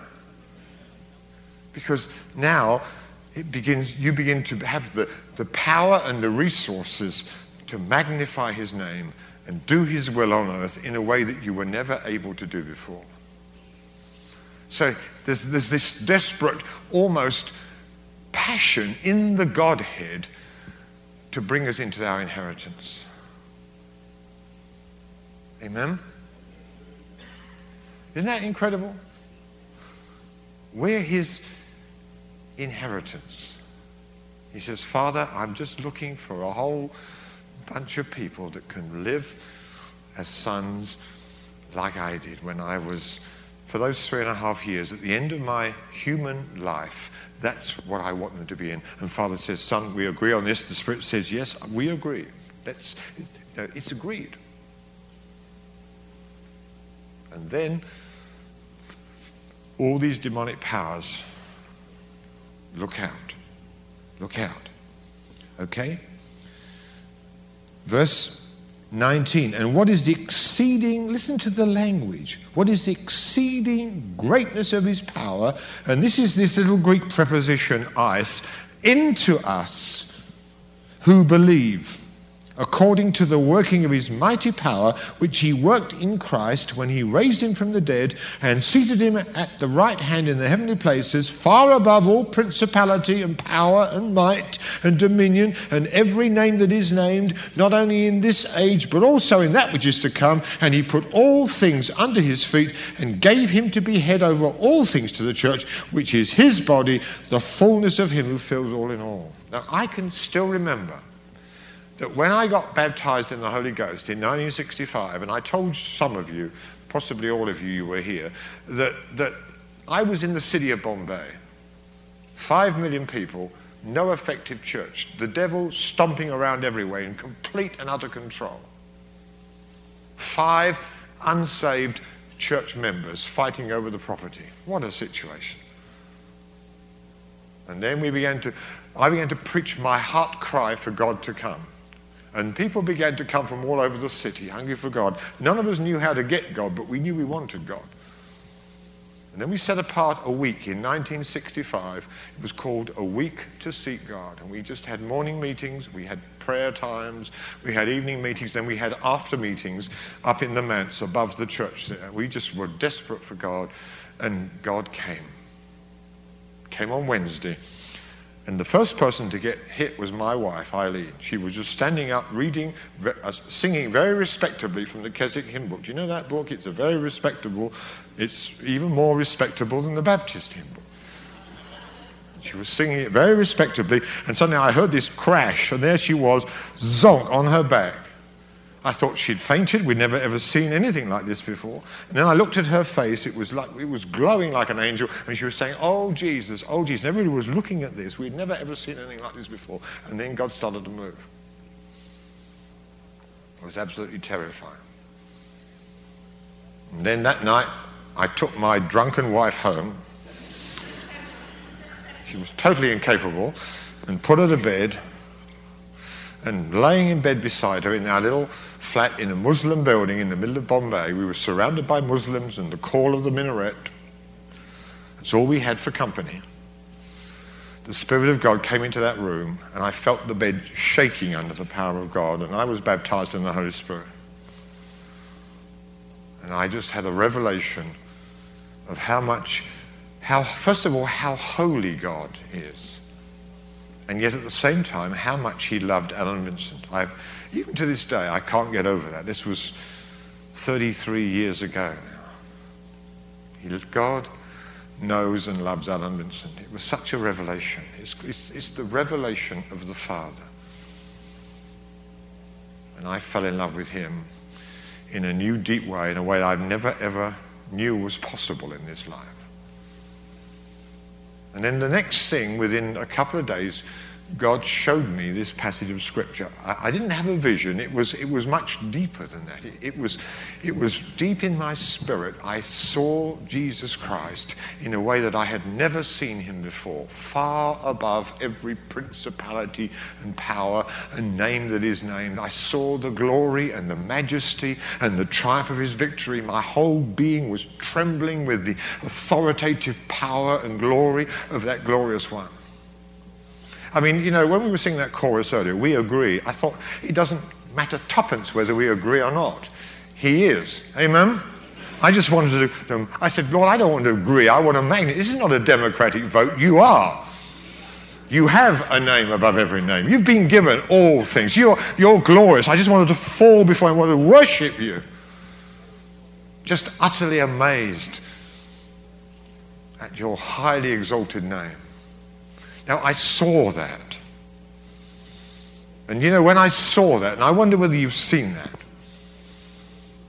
Because now... You begin to have the power and the resources to magnify his name and do his will on earth in a way that you were never able to do before. So there's this desperate, almost passion in the Godhead to bring us into our inheritance. Amen? Isn't that incredible? We're his inheritance. He says, Father, I'm just looking for a whole bunch of people that can live as sons like I did when I was, for those 3.5 years, at the end of my human life, that's what I want them to be in. And Father says, Son, we agree on this. The Spirit says, yes, we agree. That's, you know, it's agreed. And then all these demonic powers, look out. Look out. Okay? Verse 19. And what is the exceeding, listen to the language, what is the exceeding greatness of his power? And this is this little Greek preposition, eis, into us who believe, according to the working of his mighty power, which he worked in Christ when he raised him from the dead and seated him at the right hand in the heavenly places, far above all principality and power and might and dominion and every name that is named, not only in this age but also in that which is to come. And he put all things under his feet and gave him to be head over all things to the church, which is his body, the fullness of him who fills all in all. Now I can still remember that when I got baptized in the Holy Ghost in 1965, and I told some of you, possibly all of you, you were here, that I was in the city of Bombay. 5 million people, no effective church, the devil stomping around everywhere in complete and utter control. 5 unsaved church members fighting over the property. What a situation. And then I began to preach my heart cry for God to come. And people began to come from all over the city, hungry for God. None of us knew how to get God, but we knew we wanted God. And then we set apart a week in 1965. It was called A Week to Seek God. And we just had morning meetings, we had prayer times, we had evening meetings, then we had after meetings up in the manse above the church there. We just were desperate for God, and God came. Came on Wednesday. And the first person to get hit was my wife, Eileen. She was just standing up, reading, singing very respectably from the Keswick hymn book. Do you know that book? It's a very respectable, it's even more respectable than the Baptist hymn book. She was singing it very respectably, and suddenly I heard this crash, and there she was, zonk on her back. I thought she'd fainted. We'd never ever seen anything like this before. And then I looked at her face. It was glowing like an angel. And she was saying, "Oh, Jesus, oh, Jesus." And everybody was looking at this. We'd never ever seen anything like this before. And then God started to move. It was absolutely terrifying. And then that night, I took my drunken wife home. She was totally incapable. And put her to bed. And laying in bed beside her in our little flat in a Muslim building in the middle of Bombay, we were surrounded by Muslims and the call of the minaret. That's all we had for company. The Spirit of God came into that room, and I felt the bed shaking under the power of God, and I was baptized in the Holy Spirit. And I just had a revelation of how holy God is. And yet at the same time, how much he loved Alan Vincent. Even to this day, I can't get over that. This was 33 years ago now. God knows and loves Alan Vincent. It was such a revelation. It's the revelation of the Father. And I fell in love with him in a new, deep way, in a way I never, ever knew was possible in this life. And then the next thing, within a couple of days, God showed me this passage of Scripture. I didn't have a vision. It was much deeper than that. It was deep in my spirit. I saw Jesus Christ in a way that I had never seen him before, far above every principality and power and name that is named. I saw the glory and the majesty and the triumph of his victory. My whole being was trembling with the authoritative power and glory of that glorious one. I mean, you know, when we were singing that chorus earlier, we agree. I thought, it doesn't matter tuppence whether we agree or not. He is. Amen? I just wanted to... I said, "Lord, I don't want to agree. I want to magnet. This is not a democratic vote. You are. You have a name above every name. You've been given all things. You're glorious. I just wanted to fall before. I wanted to worship you." Just utterly amazed at your highly exalted name. Now, I saw that. And, you know, when I saw that, and I wonder whether you've seen that.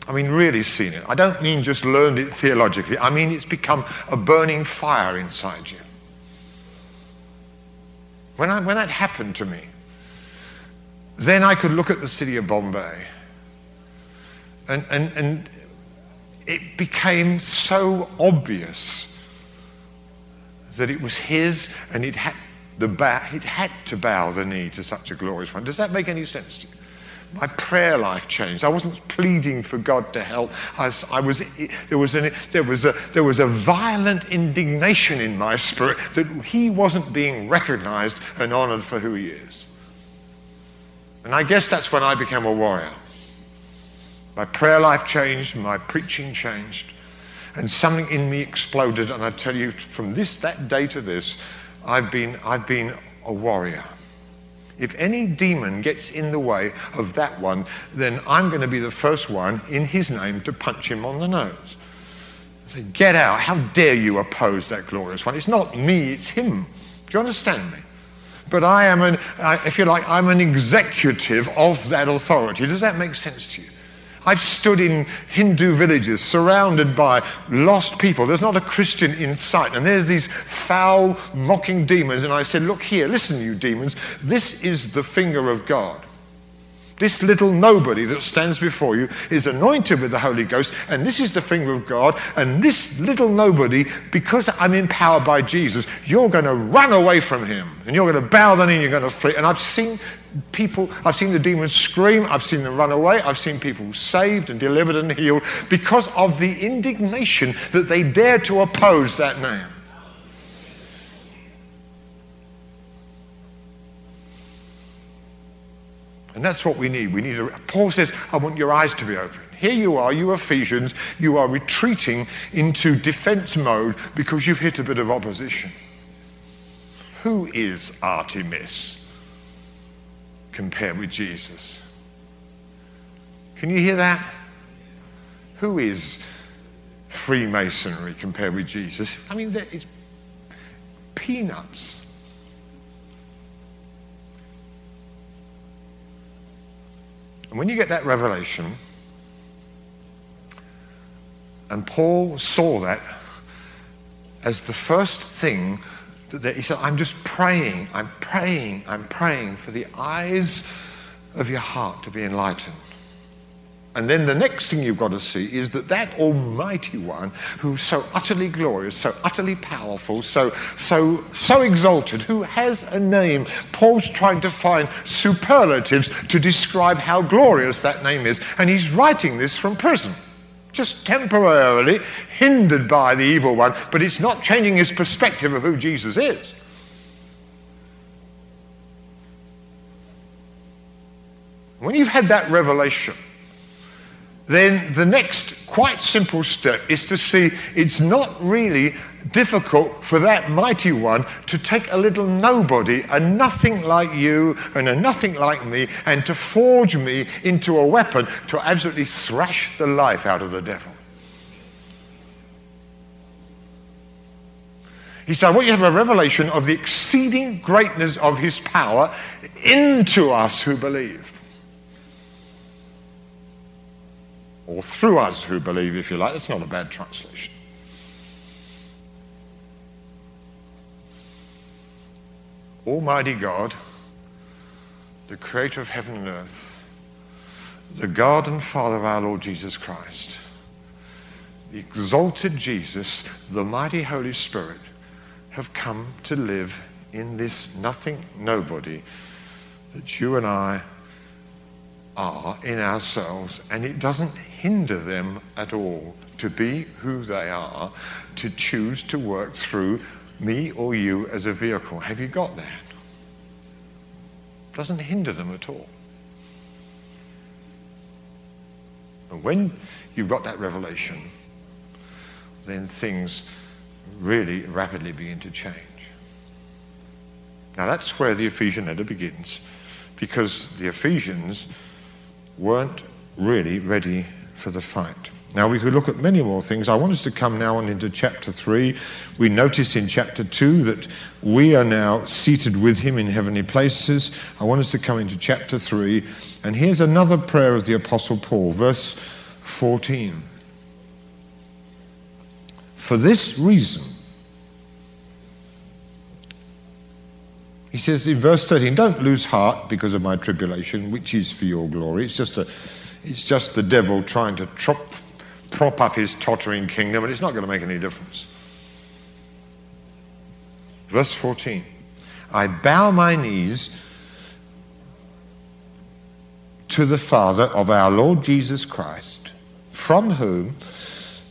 I mean, really seen it. I don't mean just learned it theologically. I mean, it's become a burning fire inside you. When that happened to me, then I could look at the city of Bombay. And it became so obvious that it was his, and it had to bow the knee to such a glorious one. Does that make any sense to you? My prayer life changed. I wasn't pleading for God to help. There was a violent indignation in my spirit that he wasn't being recognized and honored for who he is. And I guess that's when I became a warrior. My prayer life changed, my preaching changed. And something in me exploded, and I tell you, from that day to this, I've been a warrior. If any demon gets in the way of that one, then I'm going to be the first one in his name to punch him on the nose. I say, "Get out. How dare you oppose that glorious one? It's not me, it's him." Do you understand me? But I am if you like, I'm an executive of that authority. Does that make sense to you? I've stood in Hindu villages surrounded by lost people. There's not a Christian in sight. And there's these foul, mocking demons. And I said, look here, listen, you demons. This is the finger of God. This little nobody that stands before you is anointed with the Holy Ghost, and this is the finger of God, and this little nobody, because I'm empowered by Jesus, you're going to run away from him, and you're going to bow the knee, and you're going to flee. And I've seen people, I've seen the demons scream, I've seen them run away, I've seen people saved and delivered and healed because of the indignation that they dare to oppose that name. And that's what we need. We need Paul says, I want your eyes to be open. Here you are, you Ephesians, you are retreating into defense mode because you've hit a bit of opposition. Who is Artemis compared with Jesus? Can you hear that? Who is Freemasonry compared with Jesus? I mean, it's peanuts. And when you get that revelation, and Paul saw that as the first thing that he said, I'm just praying, I'm praying, I'm praying for the eyes of your heart to be enlightened. And then the next thing you've got to see is that that Almighty One, who's so utterly glorious, so utterly powerful, so exalted, who has a name. Paul's trying to find superlatives to describe how glorious that name is. And he's writing this from prison, just temporarily hindered by the evil one, but it's not changing his perspective of who Jesus is. When you've had that revelation, then the next quite simple step is to see it's not really difficult for that mighty one to take a little nobody, a nothing like you and a nothing like me, and to forge me into a weapon to absolutely thrash the life out of the devil. He said, I want you to have a revelation of the exceeding greatness of his power into us who believe. Or through us who believe, if you like. That's not a bad translation. Almighty God, the creator of heaven and earth, the God and Father of our Lord Jesus Christ, the exalted Jesus, the mighty Holy Spirit, have come to live in this nothing, nobody that you and I are in ourselves, and it doesn't hinder them at all to be who they are, to choose to work through me or you as a vehicle. Have you got that? It doesn't hinder them at all. And when you've got that revelation, then things really rapidly begin to change. Now that's where the Ephesian letter begins, because the Ephesians weren't really ready for the fight. Now we could look at many more things. I want us to come now on into chapter 3. We notice in chapter 2 that we are now seated with him in heavenly places. I want us to come into chapter 3, and here's another prayer of the Apostle Paul, verse 14. For this reason, he says in verse 13, don't lose heart because of my tribulation, which is for your glory. It's just the devil trying to prop up his tottering kingdom, and it's not going to make any difference. Verse 14, I bow my knees to the Father of our Lord Jesus Christ, from whom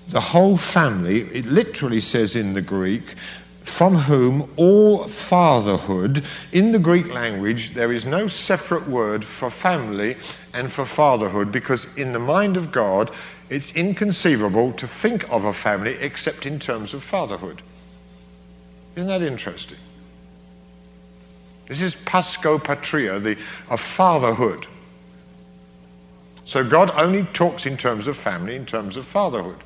the whole family, it literally says in the Greek, from whom all fatherhood, in the Greek language, there is no separate word for family and for fatherhood, because in the mind of God, it's inconceivable to think of a family except in terms of fatherhood. Isn't that interesting? This is Pasco Patria, of fatherhood. So God only talks in terms of family, in terms of fatherhood.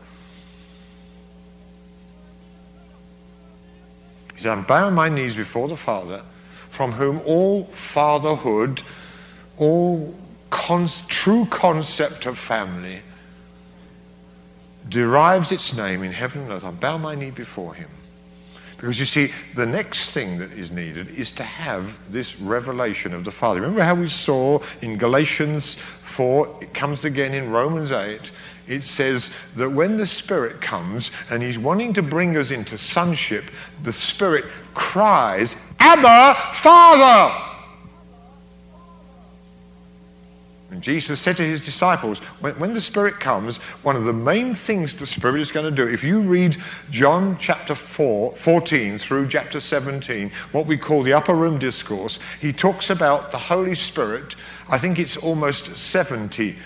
I'm bowing my knees before the Father, from whom all fatherhood, all true concept of family derives its name in heaven and earth. I bow my knee before him. Because you see, the next thing that is needed is to have this revelation of the Father. Remember how we saw in Galatians 4, it comes again in Romans 8, it says that when the Spirit comes and he's wanting to bring us into sonship, the Spirit cries, Abba, Father! And Jesus said to his disciples, when the Spirit comes, one of the main things the Spirit is going to do, if you read John chapter 14 through chapter 17, what we call the upper room discourse, he talks about the Holy Spirit, I think it's almost 70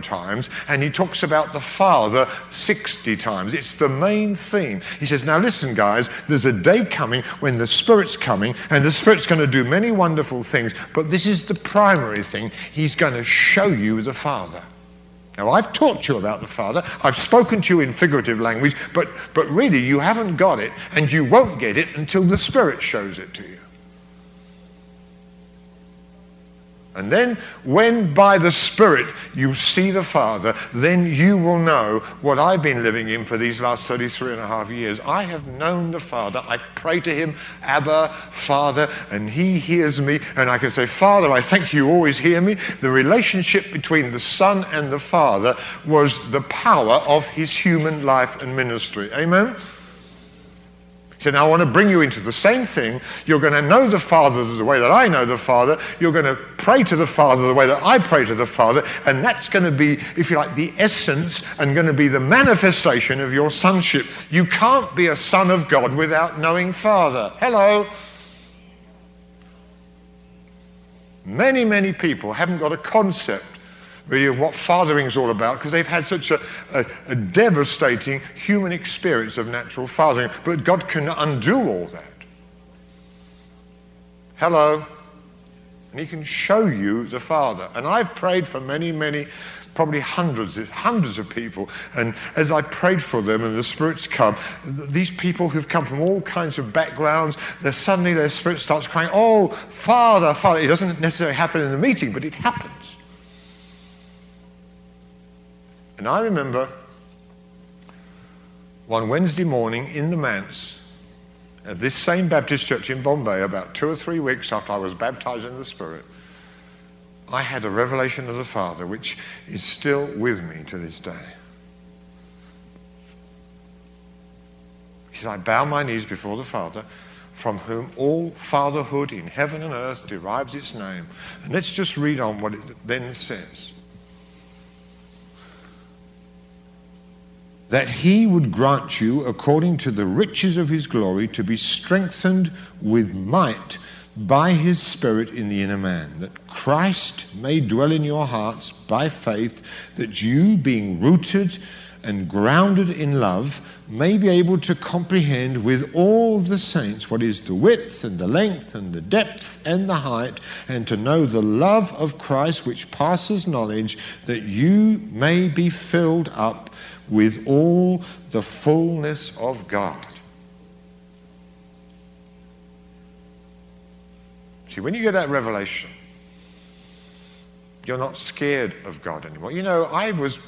times, and he talks about the Father 60 times. It's the main theme. He says, now listen guys, there's a day coming when the Spirit's coming, and the Spirit's going to do many wonderful things, but this is the primary thing. He's going to show you the Father. Now, I've taught you about the Father. I've spoken to you in figurative language, but really you haven't got it, and you won't get it until the Spirit shows it to you. And then when by the Spirit you see the Father, then you will know what I've been living in for these last 33½ years. I have known the Father. I pray to him, Abba, Father, and he hears me. And I can say, Father, I thank you always hear me. The relationship between the Son and the Father was the power of his human life and ministry. Amen? So now I want to bring you into the same thing. You're going to know the Father the way that I know the Father. You're going to pray to the Father the way that I pray to the Father. And that's going to be, if you like, the essence and going to be the manifestation of your sonship. You can't be a son of God without knowing Father. Hello? Many, many people haven't got a concept really of what fathering's all about, because they've had such a devastating human experience of natural fathering. But God can undo all that. Hello? And he can show you the Father. And I've prayed for many, many, probably hundreds of people, and as I prayed for them and the Spirit's come, these people who've come from all kinds of backgrounds, suddenly their spirit starts crying, oh, Father, Father. It doesn't necessarily happen in the meeting, but it happens. And I remember one Wednesday morning in the manse at this same Baptist church in Bombay, about 2 or 3 weeks after I was baptized in the Spirit, I had a revelation of the Father, which is still with me to this day. He said, I bow my knees before the Father, from whom all fatherhood in heaven and earth derives its name. And let's just read on what it then says. That he would grant you, according to the riches of his glory, to be strengthened with might by his Spirit in the inner man, that Christ may dwell in your hearts by faith, that you, being rooted and grounded in love, may be able to comprehend with all the saints what is the width and the length and the depth and the height, and to know the love of Christ which passes knowledge, that you may be filled up with all the fullness of God. See, when you get that revelation, you're not scared of God anymore. You know, I was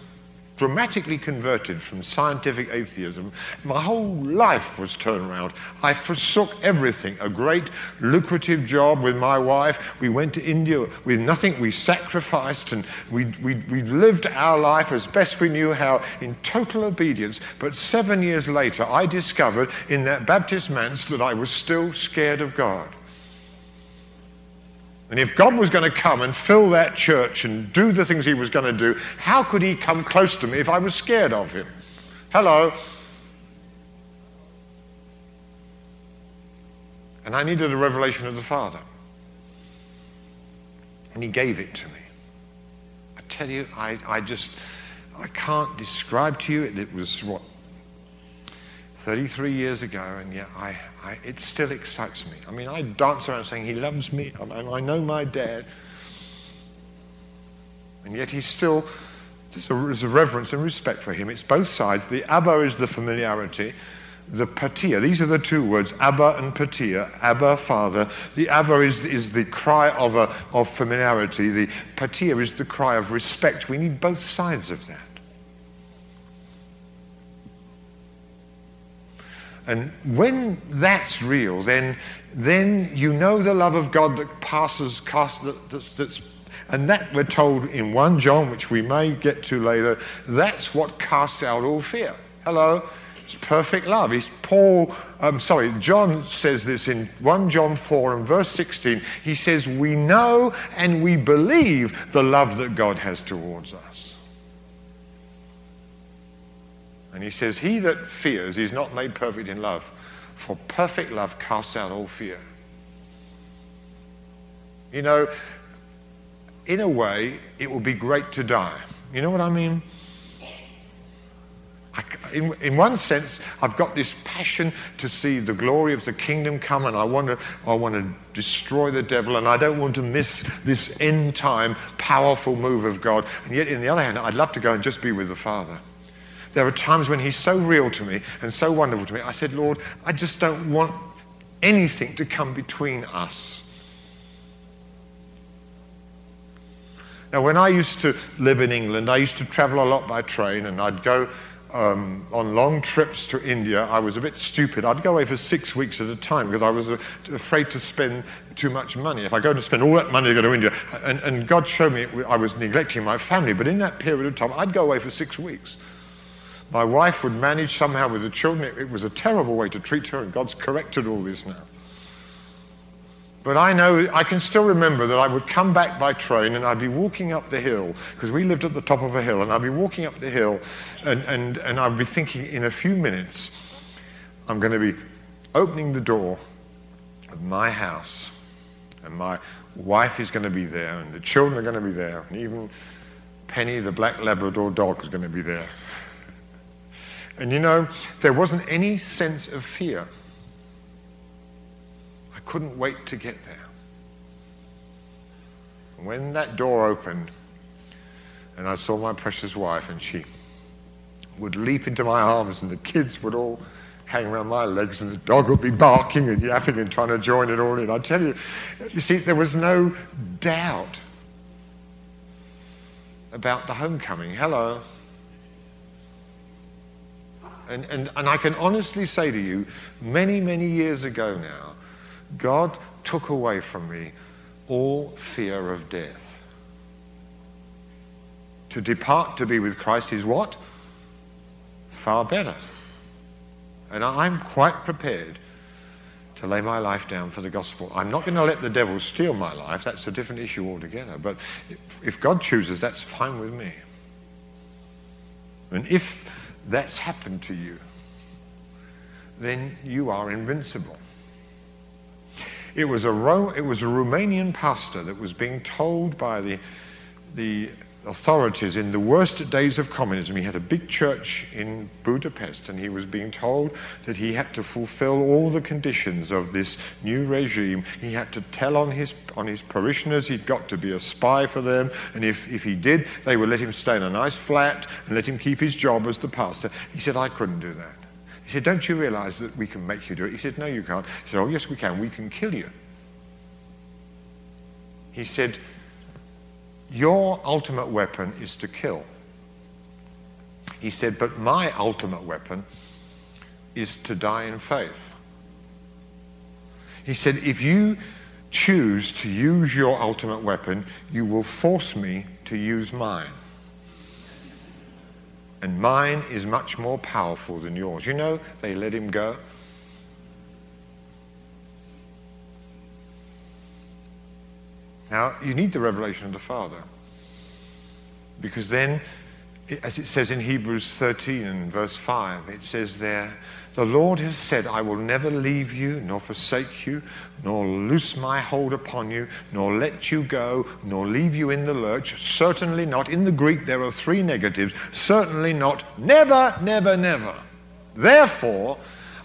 dramatically converted from scientific atheism. My whole life was turned around. I forsook everything. A great lucrative job with my wife. We went to India with nothing. We sacrificed and we lived our life as best we knew how in total obedience. But 7 years later, I discovered in that Baptist manse that I was still scared of God. And if God was going to come and fill that church and do the things he was going to do, how could he come close to me if I was scared of him? Hello? And I needed a revelation of the Father. And he gave it to me. I tell you, I can't describe to you, it was, 33 years ago, and yet it still excites me. I mean, I dance around saying he loves me, and I know my dad. And yet he's still, there's a reverence and respect for him. It's both sides. The Abba is the familiarity, the patia. These are the two words, Abba and patia. Abba, Father. The Abba is the cry of familiarity. The patia is the cry of respect. We need both sides of that. And when that's real, then you know the love of God that passes, and that we're told in 1 John, which we may get to later, that's what casts out all fear. Hello? It's perfect love. John says this in 1 John 4 and verse 16. He says, we know and we believe the love that God has towards us. And he says, he that fears is not made perfect in love, for perfect love casts out all fear. You know, in a way, it would be great to die. You know what I mean? In one sense, I've got this passion to see the glory of the kingdom come, and I want to destroy the devil, and I don't want to miss this end time powerful move of God. And yet, in the other hand, I'd love to go and just be with the Father. There are times when he's so real to me and so wonderful to me. I said, Lord, I just don't want anything to come between us. Now, when I used to live in England, I used to travel a lot by train, and I'd go on long trips to India. I was a bit stupid. I'd go away for 6 weeks at a time because I was afraid to spend too much money. If I go to spend all that money to go to India, and God showed me I was neglecting my family, but in that period of time, I'd go away for 6 weeks. My wife would manage somehow with the children. It was a terrible way to treat her, and God's corrected all this now. But I know, I can still remember that I would come back by train, and I'd be walking up the hill, because we lived at the top of a hill, and I'd be walking up the hill, and I'd be thinking, in a few minutes, I'm going to be opening the door of my house, and my wife is going to be there, and the children are going to be there, and even Penny, the black Labrador dog, is going to be there. And you know, there wasn't any sense of fear. I couldn't wait to get there. And when that door opened, and I saw my precious wife, and she would leap into my arms, and the kids would all hang around my legs, and the dog would be barking and yapping and trying to join it all in. I tell you see, there was no doubt about the homecoming. Hello. And I can honestly say to you, many, many years ago now, God took away from me all fear of death. To depart to be with Christ is what? Far better. And I'm quite prepared to lay my life down for the gospel. I'm not going to let the devil steal my life. That's a different issue altogether. But if God chooses, that's fine with me. And if that's happened to you, then you are invincible. It was a Romanian pastor that was being told by the authorities in the worst days of communism. He had a big church in Budapest, and he was being told that he had to fulfill all the conditions of this new regime. He had to tell on his parishioners he'd got to be a spy for them, and if he did, they would let him stay in a nice flat and let him keep his job as the pastor. He said, I couldn't do that. He said, don't you realize that we can make you do it? He said, no, you can't. He said, oh, yes, we can kill you. He said, your ultimate weapon is to kill. He said, but my ultimate weapon is to die in faith. He said, if you choose to use your ultimate weapon, you will force me to use mine. And mine is much more powerful than yours. You know, they let him go. Now, you need the revelation of the Father, because then, as it says in Hebrews 13 and verse 5, it says there, the Lord has said, I will never leave you, nor forsake you, nor loose my hold upon you, nor let you go, nor leave you in the lurch. Certainly not. In the Greek, there are three negatives. Certainly not. Never, never, never. Therefore,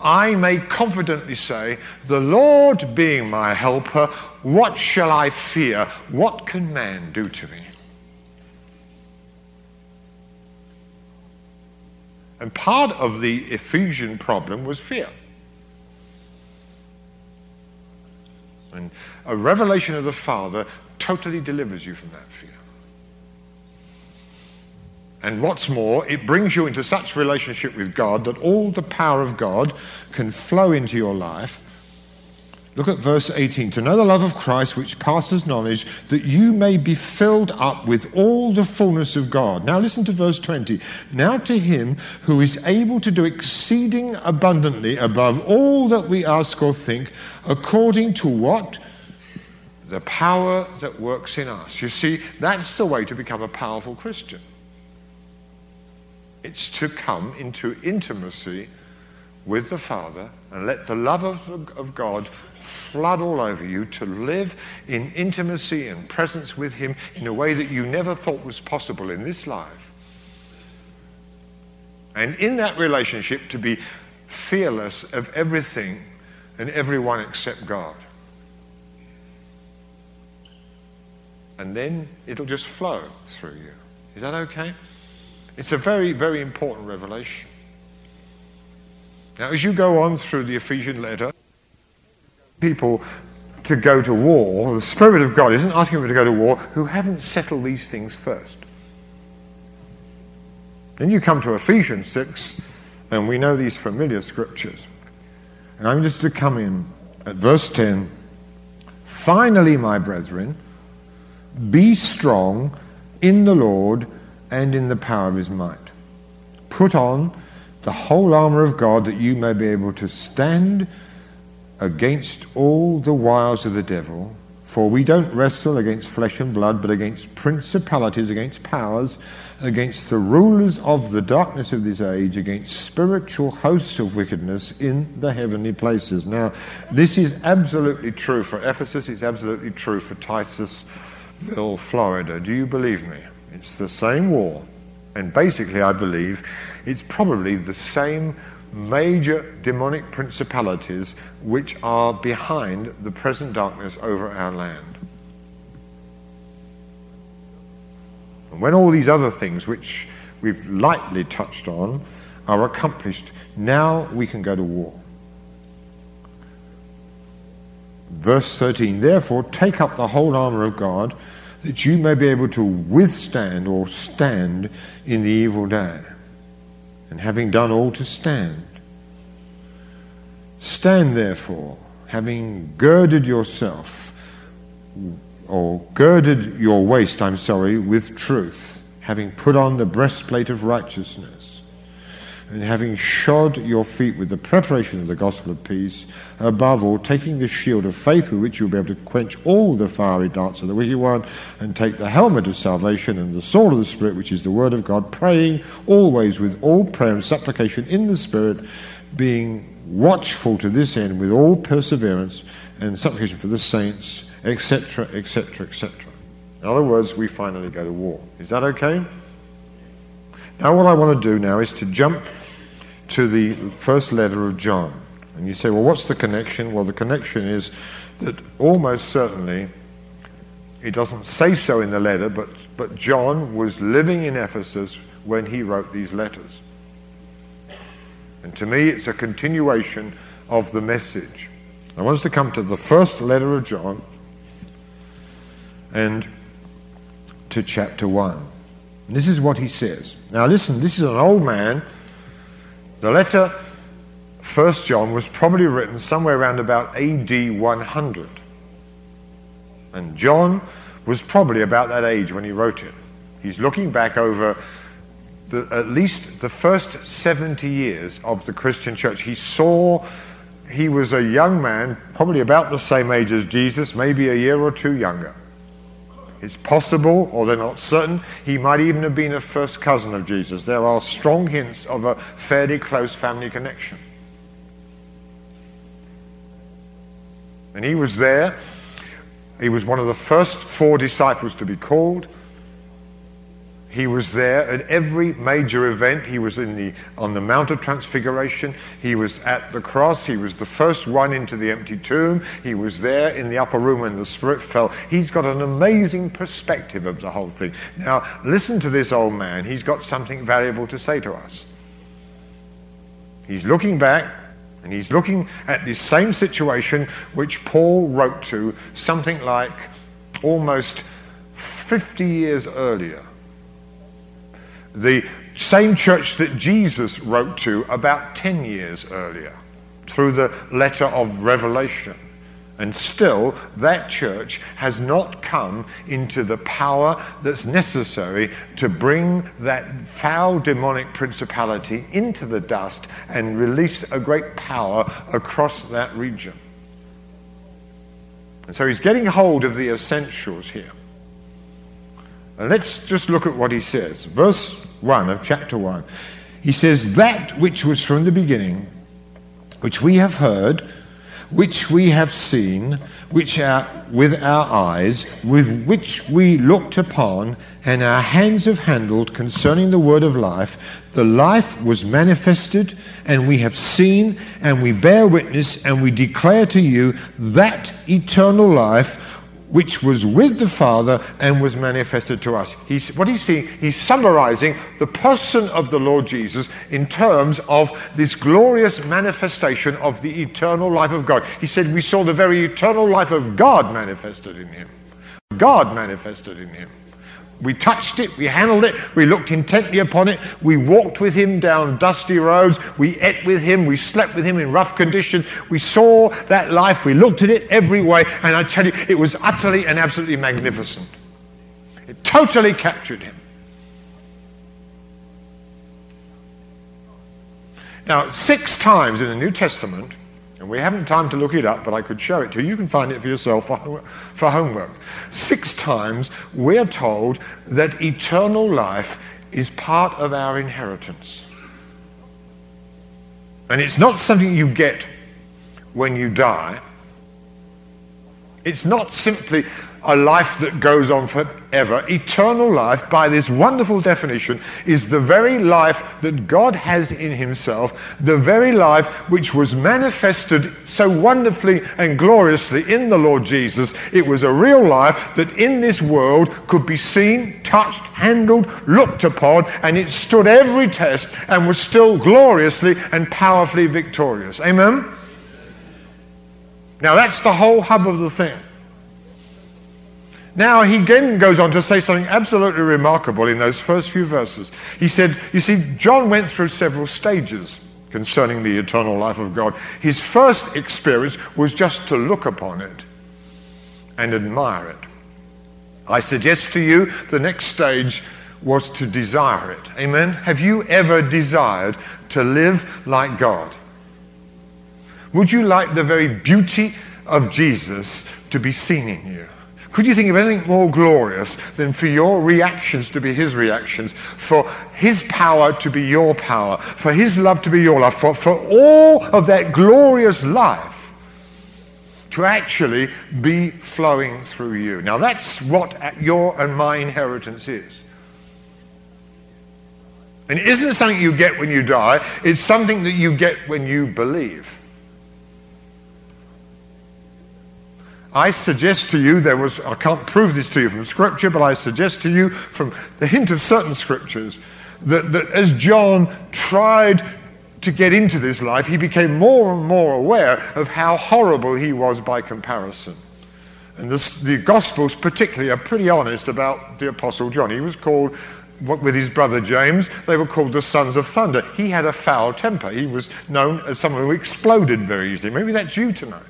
I may confidently say, the Lord being my helper, what shall I fear? What can man do to me? And part of the Ephesian problem was fear. And a revelation of the Father totally delivers you from that fear. And what's more, it brings you into such relationship with God that all the power of God can flow into your life. Look at verse 18. To know the love of Christ which passes knowledge, that you may be filled up with all the fullness of God. Now listen to verse 20. Now to him who is able to do exceeding abundantly above all that we ask or think, according to what? The power that works in us. You see, that's the way to become a powerful Christian. It's to come into intimacy with the Father and let the love of God flood all over you, to live in intimacy and presence with him in a way that you never thought was possible in this life. And in that relationship, to be fearless of everything and everyone except God. And then it'll just flow through you. Is that okay? It's a very, very important revelation. Now, as you go on through the Ephesian letter, people to go to war, the Spirit of God isn't asking them to go to war who haven't settled these things first. Then you come to Ephesians 6, and we know these familiar scriptures. And I'm just to come in at verse 10. Finally, my brethren, be strong in the Lord and in the power of his might. Put on the whole armour of God, that you may be able to stand against all the wiles of the devil. For we don't wrestle against flesh and blood, but against principalities, against powers, against the rulers of the darkness of this age, against spiritual hosts of wickedness in the heavenly places. Now, this is absolutely true for Ephesus. It's absolutely true for Titusville, Florida. Do you believe me? It's the same war. And basically, I believe, it's probably the same major demonic principalities which are behind the present darkness over our land. And when all these other things, which we've lightly touched on, are accomplished, now we can go to war. Verse 13, therefore, take up the whole armour of God, that you may be able to withstand or stand in the evil day. And having done all to stand, stand therefore, having girded yourself, or girded your waist, with truth, having put on the breastplate of righteousness, and having shod your feet with the preparation of the gospel of peace, above all, taking the shield of faith with which you'll be able to quench all the fiery darts of the wicked one, and take the helmet of salvation and the sword of the Spirit, which is the word of God, praying always with all prayer and supplication in the Spirit, being watchful to this end with all perseverance and supplication for the saints, etc., etc., etc. In other words, we finally go to war. Is that okay? Now what I want to do now is to jump to the first letter of John. And you say, well, what's the connection? Well, the connection is that almost certainly, it doesn't say so in the letter, but John was living in Ephesus when he wrote these letters. And to me, it's a continuation of the message. I want us to come to the first letter of John and to chapter 1. And this is what he says. Now listen, this is an old man. The letter 1 John was probably written somewhere around about AD 100. And John was probably about that age when he wrote it. He's looking back over at least the first 70 years of the Christian church. He was a young man, probably about the same age as Jesus, maybe a year or two younger. It's possible, or they're not certain, he might even have been a first cousin of Jesus. There are strong hints of a fairly close family connection. And he was there. He was one of the first four disciples to be called. He was there at every major event. He was on the Mount of Transfiguration. He was at the cross. He was the first one into the empty tomb. He was there in the upper room when the Spirit fell. He's got an amazing perspective of the whole thing. Now, listen to this old man. He's got something valuable to say to us. He's looking back, and he's looking at this same situation which Paul wrote to something like almost 50 years earlier. The same church that Jesus wrote to about 10 years earlier through the letter of Revelation. And still, that church has not come into the power that's necessary to bring that foul demonic principality into the dust and release a great power across that region. And so he's getting hold of the essentials here. And let's just look at what he says. Verse 1 of chapter 1. He says, "That which was from the beginning, which we have heard, which we have seen, which with our eyes, with which we looked upon, and our hands have handled concerning the word of life, the life was manifested, and we have seen, and we bear witness, and we declare to you that eternal life which was with the Father and was manifested to us." What he's seeing, he's summarizing the person of the Lord Jesus in terms of this glorious manifestation of the eternal life of God. He said, we saw the very eternal life of God manifested in him. God manifested in him. We touched it, we handled it, we looked intently upon it, we walked with him down dusty roads, we ate with him, we slept with him in rough conditions, we saw that life, we looked at it every way, and I tell you, it was utterly and absolutely magnificent. It totally captured him. Now, 6 times in the New Testament, and we haven't time to look it up, but I could show it to you. You can find it for yourself for homework. 6 times we're told that eternal life is part of our inheritance. And it's not something you get when you die. It's not simply a life that goes on forever. Eternal life, by this wonderful definition, is the very life that God has in himself, the very life which was manifested so wonderfully and gloriously in the Lord Jesus. It was a real life that in this world could be seen, touched, handled, looked upon, and it stood every test and was still gloriously and powerfully victorious. Amen? Now that's the whole hub of the thing. Now he again goes on to say something absolutely remarkable in those first few verses. He said, you see, John went through several stages concerning the eternal life of God. His first experience was just to look upon it and admire it. I suggest to you the next stage was to desire it. Amen? Have you ever desired to live like God? Would you like the very beauty of Jesus to be seen in you? Could you think of anything more glorious than for your reactions to be his reactions, for his power to be your power, for his love to be your love, for all of that glorious life to actually be flowing through you? Now that's what your and my inheritance is. And it isn't something you get when you die, it's something that you get when you believe. I suggest to you, I can't prove this to you from Scripture, but I suggest to you from the hint of certain Scriptures that as John tried to get into this life, he became more and more aware of how horrible he was by comparison. And the Gospels particularly are pretty honest about the Apostle John. He was called, with his brother James, they were called the sons of thunder. He had a foul temper. He was known as someone who exploded very easily. Maybe that's you tonight.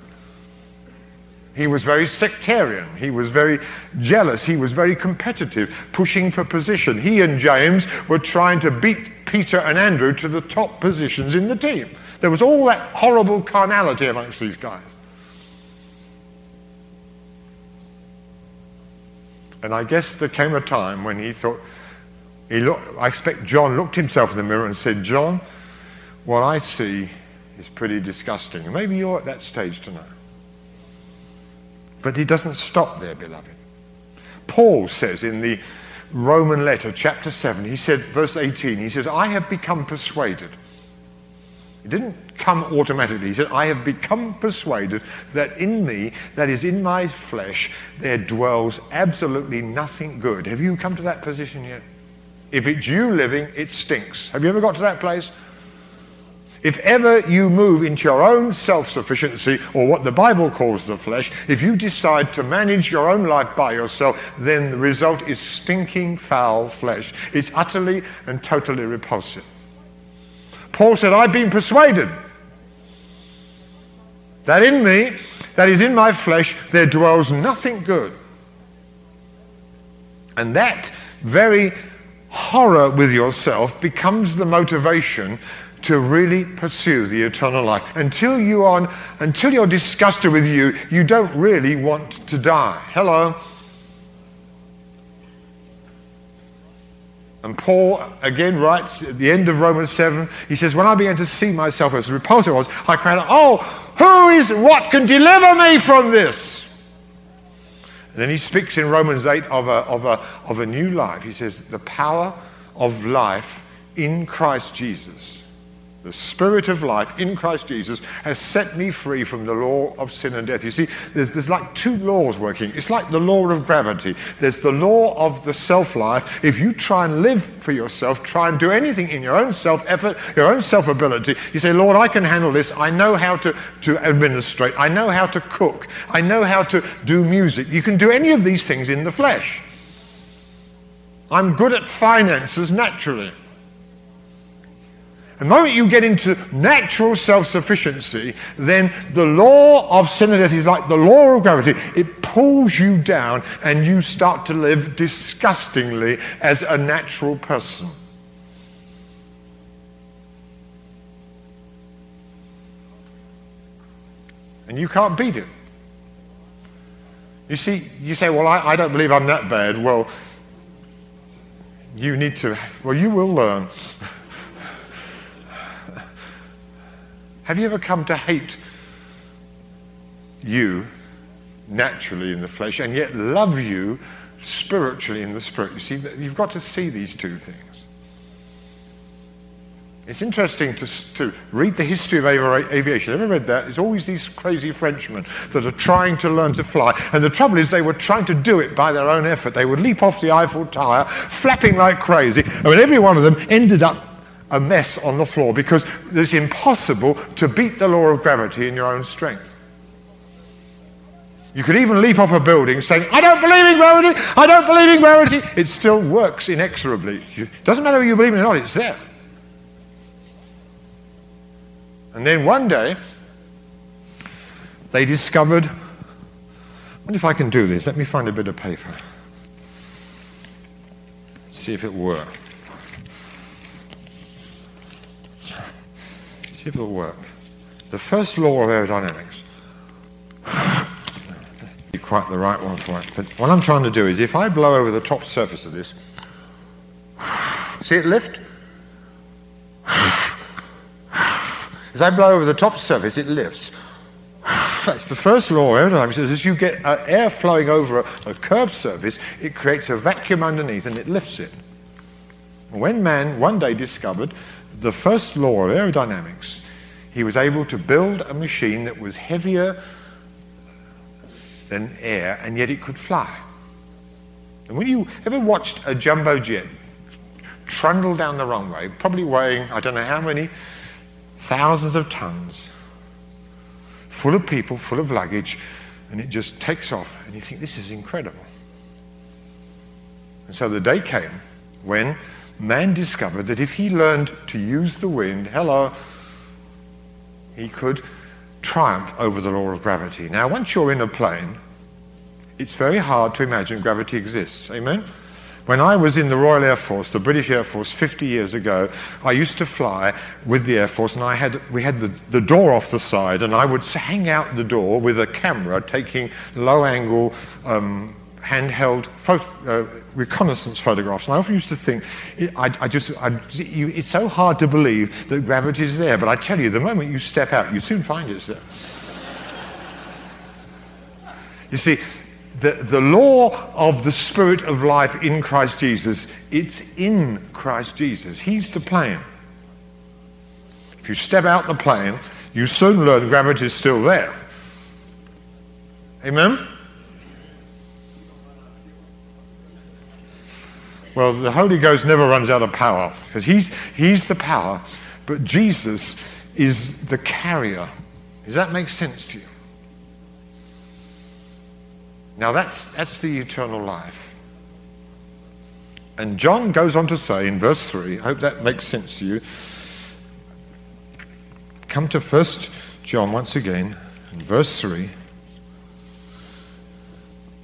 He was very sectarian, he was very jealous, he was very competitive, pushing for position. He and James were trying to beat Peter and Andrew to the top positions in the team. There was all that horrible carnality amongst these guys. And I guess there came a time when he thought, I expect John looked himself in the mirror and said, "John, what I see is pretty disgusting." And maybe you're at that stage tonight. But he doesn't stop there, beloved. Paul says in the Roman letter, chapter 7, he said, verse 18, he says, "I have become persuaded." It didn't come automatically. He said, "I have become persuaded that in me, that is in my flesh, there dwells absolutely nothing good." Have you come to that position yet? If it's you living, it stinks. Have you ever got to that place? If ever you move into your own self-sufficiency, or what the Bible calls the flesh, if you decide to manage your own life by yourself, then the result is stinking foul flesh. It's utterly and totally repulsive. Paul said, I've been persuaded that in me, that is in my flesh, there dwells nothing good. And that very horror with yourself becomes the motivation to really pursue the eternal life. Until you're disgusted with you, you don't really want to die. Hello? And Paul again writes at the end of Romans 7, he says, when I began to see myself as repulsive was, I cried out, oh, what can deliver me from this? And then he speaks in Romans 8 of a new life. He says, the power of life in Christ Jesus, the Spirit of life in Christ Jesus has set me free from the law of sin and death. You see, there's like two laws working. It's like the law of gravity. There's the law of the self-life. If you try and live for yourself, try and do anything in your own self-effort, your own self-ability, you say, Lord, I can handle this. I know how to administrate. I know how to cook. I know how to do music. You can do any of these things in the flesh. I'm good at finances naturally. The moment you get into natural self-sufficiency, then the law of sin and death is like the law of gravity. It pulls you down and you start to live disgustingly as a natural person. And you can't beat it. You see, you say, well, I don't believe I'm that bad. Well, you will learn. Have you ever come to hate you naturally in the flesh and yet love you spiritually in the spirit? You see, you've got to see these two things. It's interesting to read the history of aviation. Have you ever read that? It's always these crazy Frenchmen that are trying to learn to fly. And the trouble is they were trying to do it by their own effort. They would leap off the Eiffel Tower, flapping like crazy. I mean, every one of them ended up a mess on the floor because it's impossible to beat the law of gravity in your own strength. You could even leap off a building saying, I don't believe in gravity, I don't believe in gravity. It still works inexorably. It doesn't matter whether you believe it or not, it's there. And then one day, they discovered, I wonder if I can do this, let me find a bit of paper. See if it works. It will work. The first law of aerodynamics. Be quite the right one for it. But what I'm trying to do is, if I blow over the top surface of this, see it lift? As I blow over the top surface, it lifts. That's the first law of aerodynamics. As you get air flowing over a curved surface, it creates a vacuum underneath and it lifts it. When man one day discovered the first law of aerodynamics, he was able to build a machine that was heavier than air, and yet it could fly. And when you ever watched a jumbo jet trundle down the runway, probably weighing, I don't know how many, thousands of tons, full of people, full of luggage, and it just takes off, and you think, this is incredible. And so the day came when man discovered that if he learned to use the wind, he could triumph over the law of gravity. Now, once you're in a plane, it's very hard to imagine gravity exists. Amen? When I was in the Royal Air Force, the British Air Force, 50 years ago, I used to fly with the Air Force, and we had the door off the side, and I would hang out the door with a camera taking low-angle handheld reconnaissance photographs, and I often used to think, it's so hard to believe that gravity is there, but I tell you, the moment you step out, you soon find it's there. You see, the law of the Spirit of life in Christ Jesus, it's in Christ Jesus. He's the plane. If you step out the plane, you soon learn gravity is still there. Amen? Well, the Holy Ghost never runs out of power, because he's the power, but Jesus is the carrier. Does that make sense to you? Now that's the eternal life. And John goes on to say in verse 3, I hope that makes sense to you. Come to 1 John once again, in verse 3.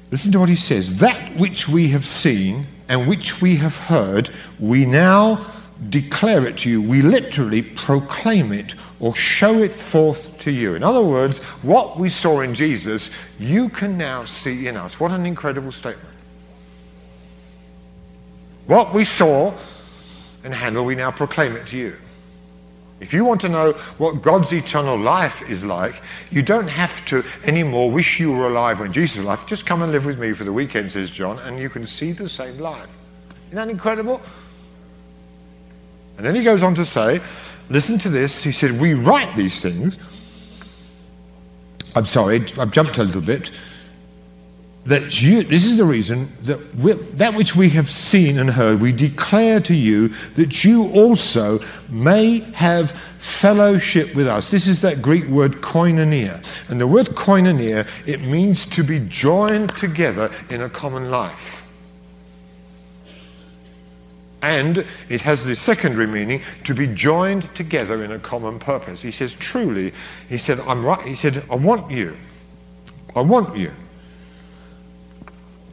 Listen to what he says. That which we have seen and which we have heard, we now declare it to you. We literally proclaim it or show it forth to you. In other words, what we saw in Jesus, you can now see in us. What an incredible statement. What we saw and handled, we now proclaim it to you. If you want to know what God's eternal life is like, you don't have to anymore wish you were alive when Jesus was alive. Just come and live with me for the weekend, says John, and you can see the same life. Isn't that incredible? And then he goes on to say, listen to this. He said, we write these things. I'm sorry, I've jumped a little bit. That you, this is the reason that which we have seen and heard, we declare to you that you also may have fellowship with us. This is that Greek word koinonia. And the word koinonia, it means to be joined together in a common life. And it has the secondary meaning, to be joined together in a common purpose. He says, truly, he said, I'm right. He said, I want you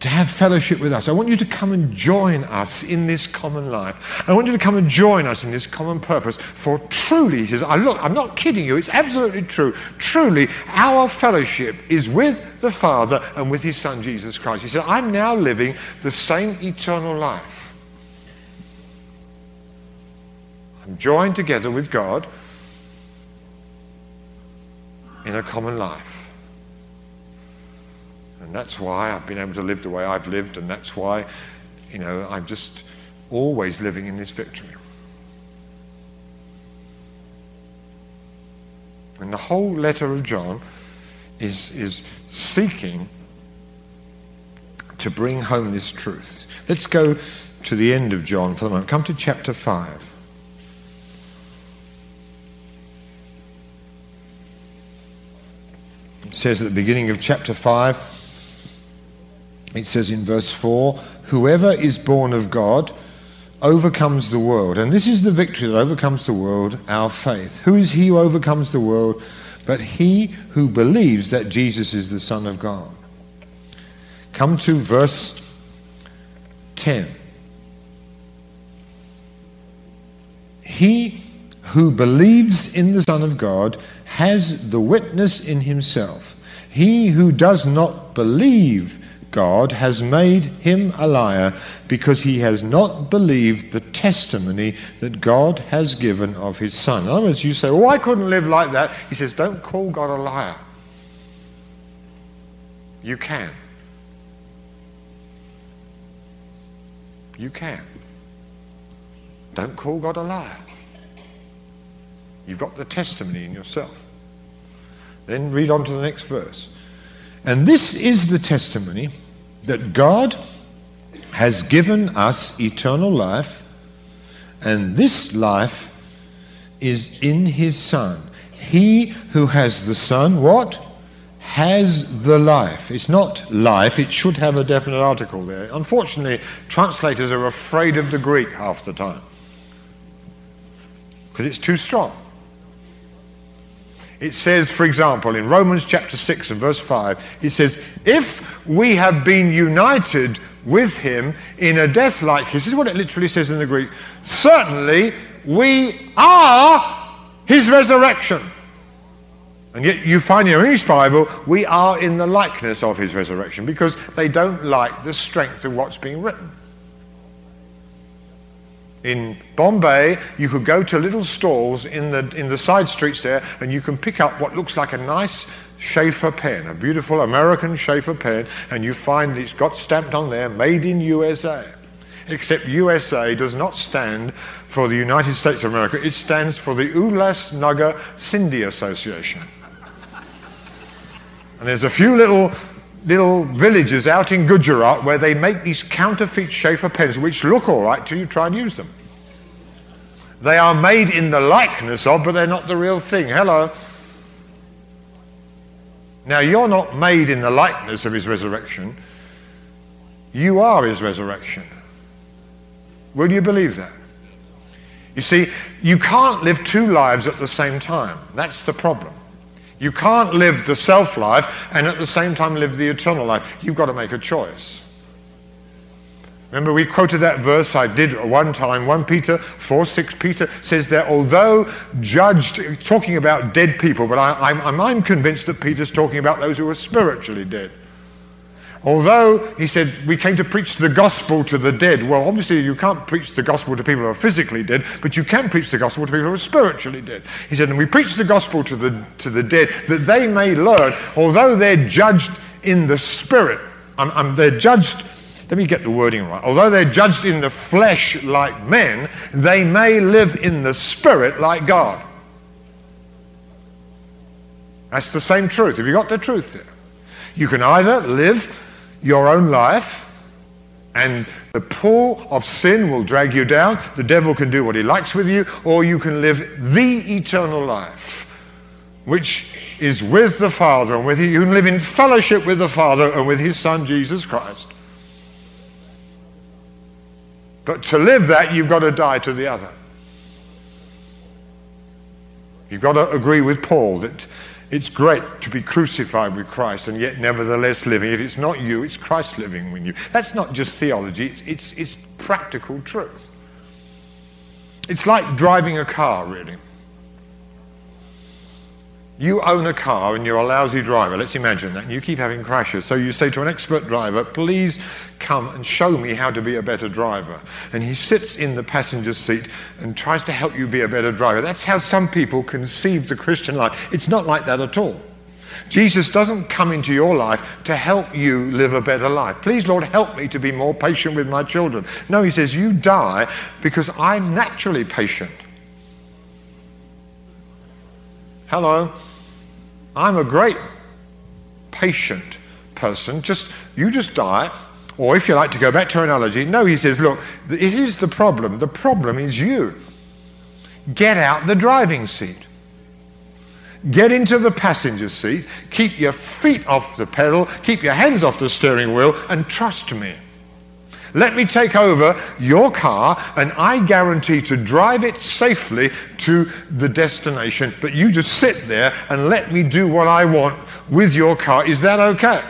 to have fellowship with us. I want you to come and join us in this common life. I want you to come and join us in this common purpose. For truly, he says, I'm not kidding you, it's absolutely true. Truly, our fellowship is with the Father and with his Son, Jesus Christ. He said, I'm now living the same eternal life. I'm joined together with God in a common life. And that's why I've been able to live the way I've lived, and that's why, I'm just always living in this victory. And the whole letter of John is seeking to bring home this truth. Let's go to the end of John for the moment. Come to chapter 5. It says at the beginning of chapter 5, it says in verse 4, whoever is born of God overcomes the world. And this is the victory that overcomes the world, our faith. Who is he who overcomes the world but he who believes that Jesus is the Son of God? Come to verse 10. He who believes in the Son of God has the witness in himself. He who does not believe God has made him a liar, because he has not believed the testimony that God has given of his Son. In other words, you say, I couldn't live like that. He says, don't call God a liar. You can. You can. Don't call God a liar. You've got the testimony in yourself. Then read on to the next verse. And this is the testimony that God has given us eternal life, and this life is in his Son. He who has the Son, what? Has the life. It's not life, it should have a definite article there. Unfortunately, translators are afraid of the Greek half the time, because it's too strong. It says, for example, in Romans chapter 6 and verse 5, it says, if we have been united with him in a death like his, this is what it literally says in the Greek, certainly we are his resurrection. And yet you find in your English Bible, we are in the likeness of his resurrection, because they don't like the strength of what's being written. In Bombay, you could go to little stalls in the side streets there, and you can pick up what looks like a nice Schaefer pen, a beautiful American Schaefer pen, and you find it's got stamped on there, made in USA. Except USA does not stand for the United States of America. It stands for the Ulas Naga Sindhi Association. And there's a few little villages out in Gujarat where they make these counterfeit Schaefer pens, which look all right till you try and use them. They are made in the likeness of, but they're not the real thing. Hello. Now, you're not made in the likeness of his resurrection. You are his resurrection. Will you believe that? You see, you can't live two lives at the same time. That's the problem. You can't live the self-life and at the same time live the eternal life. You've got to make a choice. Remember, we quoted that verse I did one time, 1 Peter 4, 6. Peter says that although judged, talking about dead people, but I'm convinced that Peter's talking about those who are spiritually dead. Although, he said, we came to preach the gospel to the dead. Well, obviously, you can't preach the gospel to people who are physically dead, but you can preach the gospel to people who are spiritually dead. He said, and we preach the gospel to the dead, that they may learn, although they're judged in the spirit, they're judged... Let me get the wording right. Although they're judged in the flesh like men, they may live in the spirit like God. That's the same truth. Have you got the truth there? You can either live your own life, and the pull of sin will drag you down, the devil can do what he likes with you, or you can live the eternal life, which is with the Father, and with you can live in fellowship with the Father and with his Son, Jesus Christ. But to live that, you've got to die to the other. You've got to agree with Paul that it's great to be crucified with Christ and yet nevertheless living. If it's not you, it's Christ living with you. That's not just theology, it's practical truth. It's like driving a car, really. You own a car and you're a lousy driver, let's imagine that, and you keep having crashes. So you say to an expert driver, please come and show me how to be a better driver. And he sits in the passenger seat and tries to help you be a better driver. That's how some people conceive the Christian life. It's not like that at all. Jesus doesn't come into your life to help you live a better life. Please, Lord, help me to be more patient with my children. No, he says, you die because I'm naturally patient. Hello, I'm a great patient person. You just die. Or if you like to go back to an analogy, no, he says, look, it is the problem. The problem is you. Get out the driving seat. Get into the passenger seat. Keep your feet off the pedal. Keep your hands off the steering wheel and trust me. Let me take over your car and I guarantee to drive it safely to the destination. But you just sit there and let me do what I want with your car. Is that okay?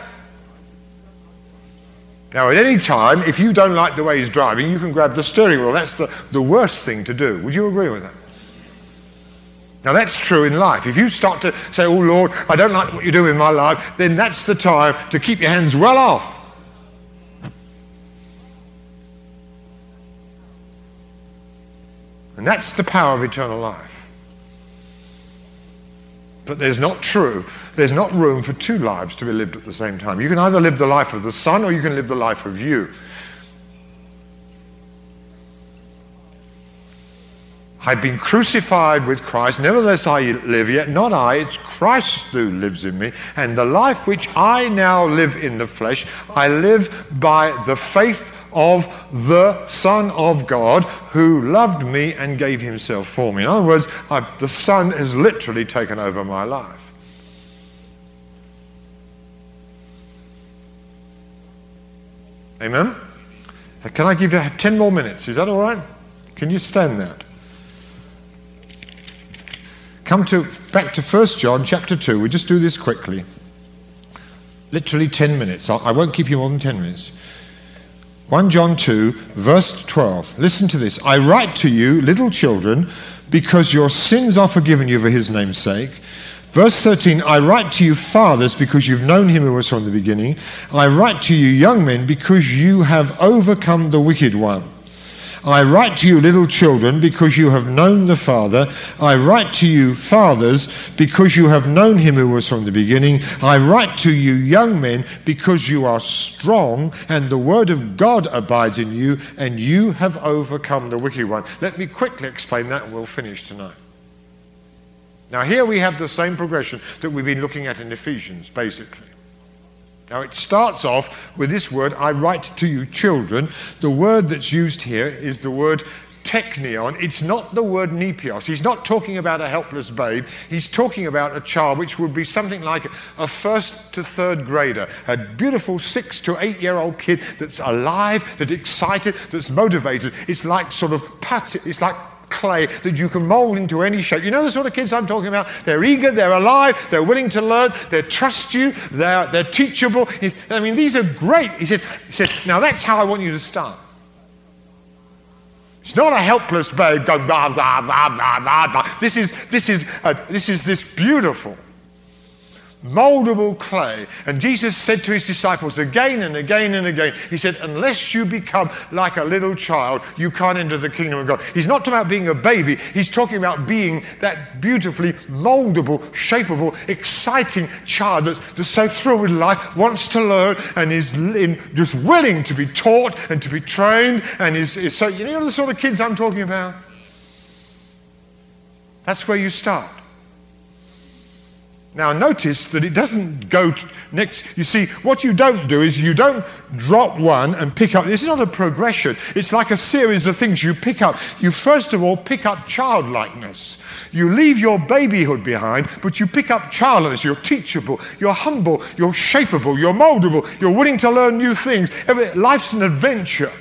Now, at any time, if you don't like the way he's driving, you can grab the steering wheel. That's the worst thing to do. Would you agree with that? Now, that's true in life. If you start to say, oh, Lord, I don't like what you do in my life, then that's the time to keep your hands well off. And that's the power of eternal life. But there's not room for two lives to be lived at the same time. You can either live the life of the Son or you can live the life of you. I've been crucified with Christ, nevertheless I live, yet not I, it's Christ who lives in me. And the life which I now live in the flesh, I live by the faith of the Son of God who loved me and gave himself for me. In other words, the Son has literally taken over my life. Amen? Can I give you 10 more minutes? Is that all right? Can you stand that? Back to 1 John chapter 2. We'll just do this quickly. Literally 10 minutes. I won't keep you more than 10 minutes. 1 John 2, verse 12. Listen to this. I write to you, little children, because your sins are forgiven you for his name's sake. Verse 13, I write to you, fathers, because you've known him who was from the beginning. I write to you, young men, because you have overcome the wicked one. I write to you, little children, because you have known the Father. I write to you, fathers, because you have known him who was from the beginning. I write to you, young men, because you are strong, and the word of God abides in you, and you have overcome the wicked one. Let me quickly explain that, and we'll finish tonight. Now, here we have the same progression that we've been looking at in Ephesians, basically. Now, it starts off with this word, I write to you children. The word that's used here is the word technion, it's not the word nepios. He's not talking about a helpless babe. He's talking about a child, which would be something like a first to third grader, a beautiful 6 to 8 year old kid that's alive, that's excited, that's motivated. It's like sort of it's like clay that you can mold into any shape. You know the sort of kids I'm talking about? They're eager, they're alive, they're willing to learn, they trust you, they're teachable. I mean, these are great. He said, now that's how I want you to start. It's not a helpless babe going blah, blah, blah, blah, blah, blah. This is this beautiful, moldable clay. And Jesus said to his disciples again and again and again, he said, unless you become like a little child, you can't enter the kingdom of God. He's not talking about being a baby. He's talking about being that beautifully moldable, shapeable, exciting child that's so thrilled with life, wants to learn, and is just willing to be taught and to be trained, and is so, you know the sort of kids I'm talking about? That's where you start. Now notice that it doesn't go next. You see, what you don't do is you don't drop one and pick up. It's not a progression. It's like a series of things you pick up. You first of all pick up childlikeness. You leave your babyhood behind, but you pick up childlikeness. You're teachable, you're humble, you're shapeable, you're moldable, you're willing to learn new things. Life's an adventure.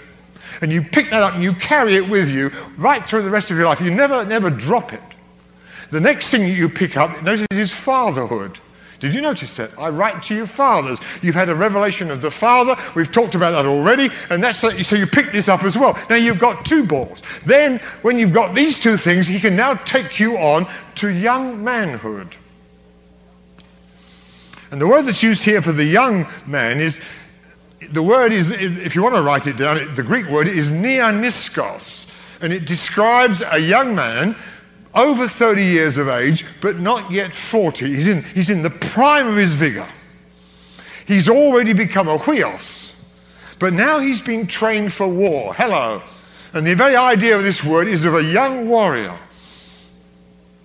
And you pick that up and you carry it with you right through the rest of your life. You never drop it. The next thing you pick up, notice, is fatherhood. Did you notice that? I write to you fathers. You've had a revelation of the Father. We've talked about that already. And that's so you pick this up as well. Now you've got two balls. Then when you've got these two things, he can now take you on to young manhood. And the word that's used here for the young man is, the word is, if you want to write it down, the Greek word is neoniskos. And it describes a young man over 30 years of age, but not yet 40. He's in the prime of his vigor. He's already become a huios, but now he's being trained for war. Hello. And the very idea of this word is of a young warrior.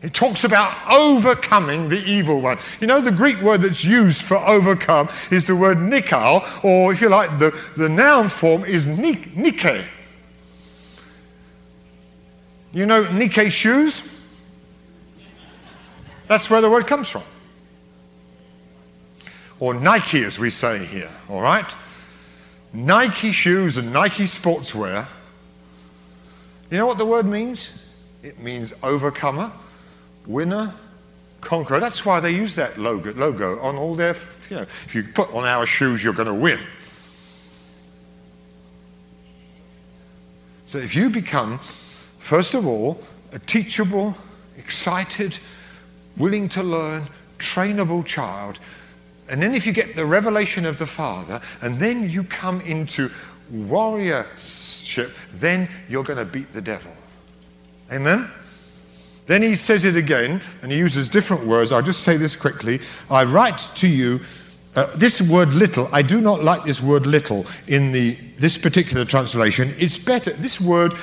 It talks about overcoming the evil one. You know, the Greek word that's used for overcome is the word nikal, or if you like, the noun form is nike. You know Nike shoes? That's where the word comes from. Or Nike, as we say here, all right? Nike shoes and Nike sportswear. You know what the word means? It means overcomer, winner, conqueror. That's why they use that logo on all their, you know, if you put on our shoes, you're going to win. So if you become, first of all, a teachable, excited, willing to learn, trainable child. And then if you get the revelation of the Father, and then you come into warriorship, then you're going to beat the devil. Amen? Then he says it again, and he uses different words. I'll just say this quickly. I write to you, this word little, I do not like this word little in this particular translation. It's better, this word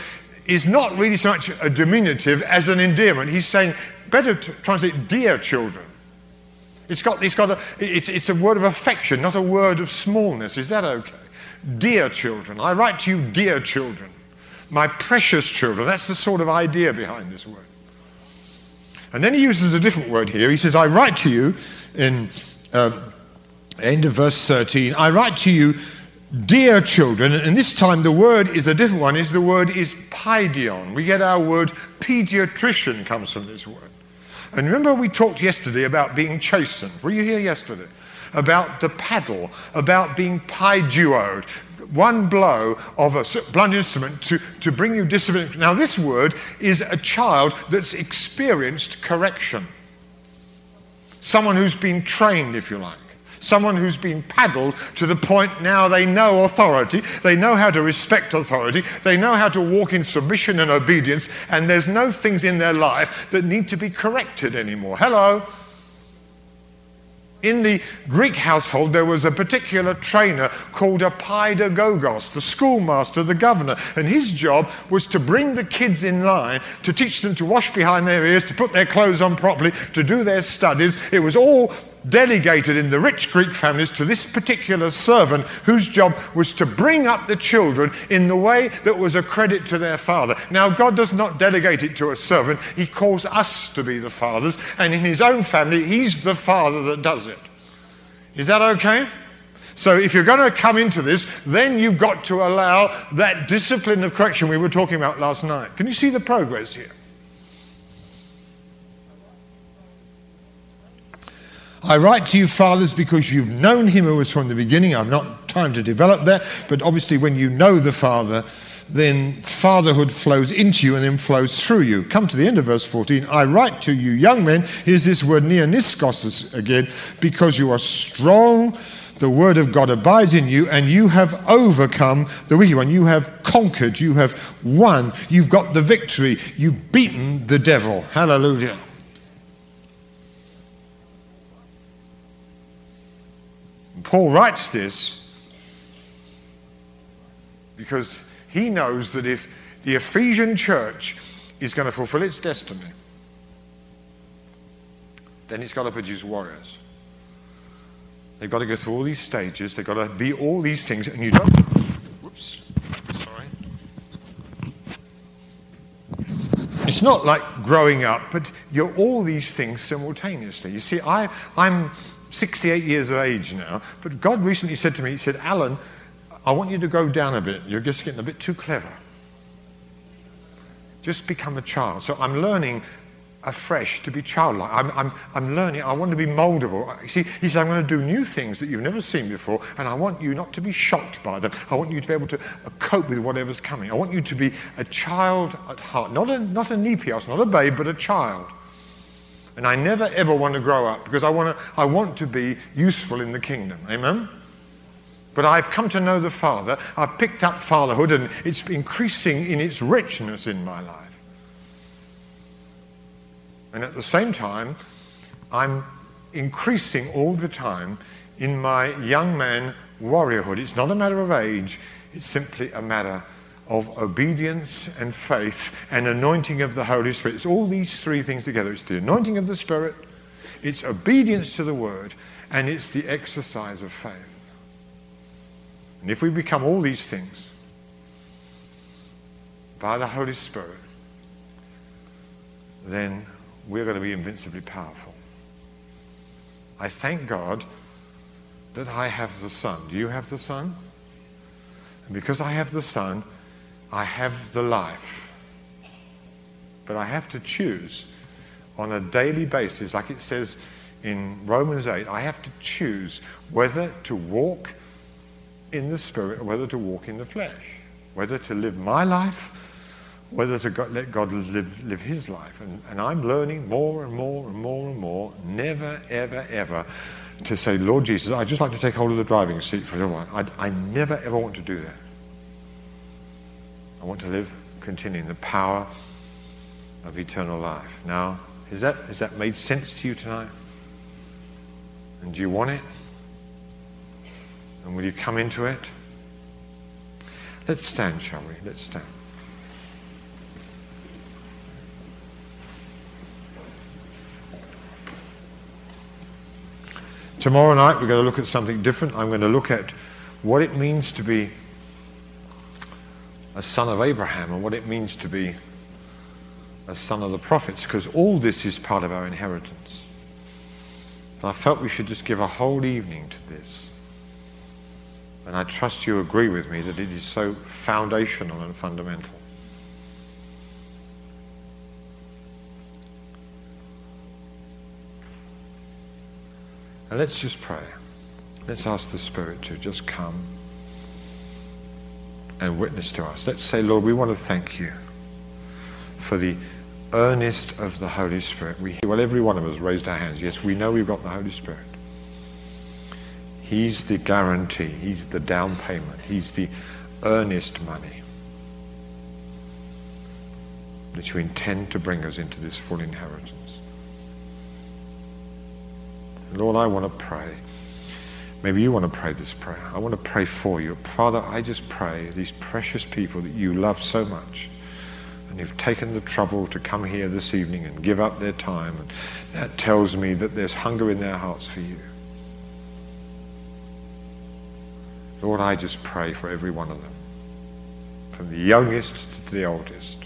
is not really so much a diminutive as an endearment. He's saying, better to translate dear children. It's a word of affection, not a word of smallness. Is that okay? Dear children. I write to you, dear children. My precious children. That's the sort of idea behind this word. And then he uses a different word here. He says, I write to you, in end of verse 13, I write to you, dear children, and this time the word is a different one, is the word is paideon. We get our word pediatrician comes from this word. And remember we talked yesterday about being chastened. Were you here yesterday? About the paddle, about being paiduoed. One blow of a blunt instrument to bring you discipline. Now this word is a child that's experienced correction. Someone who's been trained, if you like. Someone who's been paddled to the point now they know authority, they know how to respect authority, they know how to walk in submission and obedience, and there's no things in their life that need to be corrected anymore. Hello? In the Greek household, there was a particular trainer called a paedagogos, the schoolmaster, the governor, and his job was to bring the kids in line, to teach them to wash behind their ears, to put their clothes on properly, to do their studies. It was all delegated in the rich Greek families to this particular servant whose job was to bring up the children in the way that was a credit to their father. Now, God does not delegate it to a servant. He calls us to be the fathers, and in his own family, he's the father that does it. Is that okay? So if you're going to come into this, then you've got to allow that discipline of correction we were talking about last night. Can you see the progress here? I write to you, fathers, because you've known him who was from the beginning. I've not time to develop that, but obviously when you know the Father, then fatherhood flows into you and then flows through you. Come to the end of verse 14. I write to you, young men, here's this word neoniskos again, because you are strong, the word of God abides in you, and you have overcome the wicked one. You have conquered, you have won, you've got the victory, you've beaten the devil. Hallelujah. Paul writes this because he knows that if the Ephesian church is going to fulfill its destiny, then it's got to produce warriors. They've got to go through all these stages, they've got to be all these things, and you don't... Whoops, sorry. It's not like growing up, but you're all these things simultaneously. You see, I'm 68 years of age now, but God recently said to me, he said, Alan, I want you to go down a bit. You're just getting a bit too clever. Just become a child. So I'm learning afresh to be childlike. I'm learning. I want to be moldable. You see, he said, I'm going to do new things that you've never seen before, and I want you not to be shocked by them. I want you to be able to cope with whatever's coming. I want you to be a child at heart. Not a nepios, not a babe, but a child. And I never ever want to grow up because I want to be useful in the kingdom. Amen? But I've come to know the Father. I've picked up fatherhood and it's increasing in its richness in my life. And at the same time, I'm increasing all the time in my young man warriorhood. It's not a matter of age. It's simply a matter of obedience and faith and anointing of the Holy Spirit. It's all these three things together. It's the anointing of the Spirit, it's obedience to the Word, and it's the exercise of faith. And if we become all these things by the Holy Spirit, then we're going to be invincibly powerful. I thank God that I have the Son. Do you have the Son? And because I have the Son, I have the life, but I have to choose on a daily basis, like it says in Romans 8, I have to choose whether to walk in the Spirit or whether to walk in the flesh, whether to live my life, whether to let God live his life. And I'm learning more and more and more and more, never, ever, ever, to say, Lord Jesus, I'd just like to take hold of the driving seat for a little while. I never, ever want to do that. I want to live, continuing the power of eternal life. Now, has that made sense to you tonight? And do you want it? And will you come into it? Let's stand, shall we? Let's stand. Tomorrow night we're going to look at something different. I'm going to look at what it means to be a son of Abraham and what it means to be a son of the prophets, because all this is part of our inheritance. And I felt we should just give a whole evening to this. And I trust you agree with me that it is so foundational and fundamental. And let's just pray. Let's ask the Spirit to just come and witness to us. Let's say, Lord, we want to thank you for the earnest of the Holy Spirit. Well, every one of us raised our hands. Yes, we know we've got the Holy Spirit. He's the guarantee. He's the down payment. He's the earnest money that you intend to bring us into this full inheritance. Lord, I want to pray. Maybe you want to pray this prayer. I want to pray for you. Father, I just pray these precious people that you love so much and have taken the trouble to come here this evening and give up their time, and that tells me that there's hunger in their hearts for you. Lord, I just pray for every one of them, from the youngest to the oldest,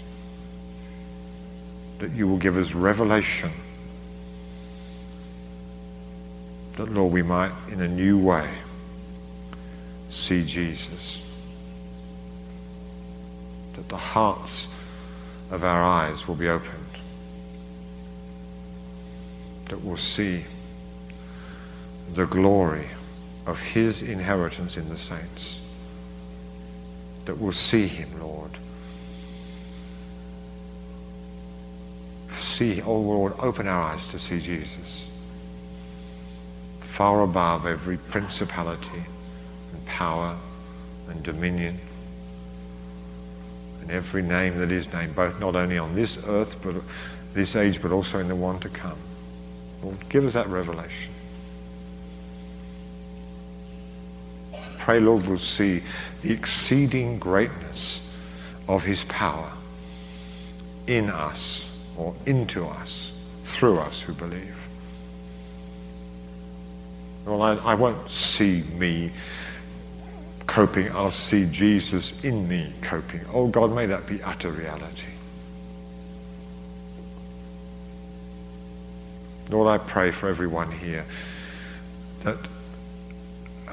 that you will give us revelation, that, Lord, we might in a new way see Jesus, that the hearts of our eyes will be opened, that we'll see the glory of his inheritance in the saints, that we'll see him, Lord. See, oh Lord, open our eyes to see Jesus, far above every principality and power and dominion and every name that is named, both not only on this earth, but this age, but also in the one to come. Lord, give us that revelation. Pray, Lord, we'll see the exceeding greatness of his power in us, or into us, through us who believe. Well, I won't see me coping, I'll see Jesus in me coping. Oh God, may that be utter reality. Lord, I pray for everyone here that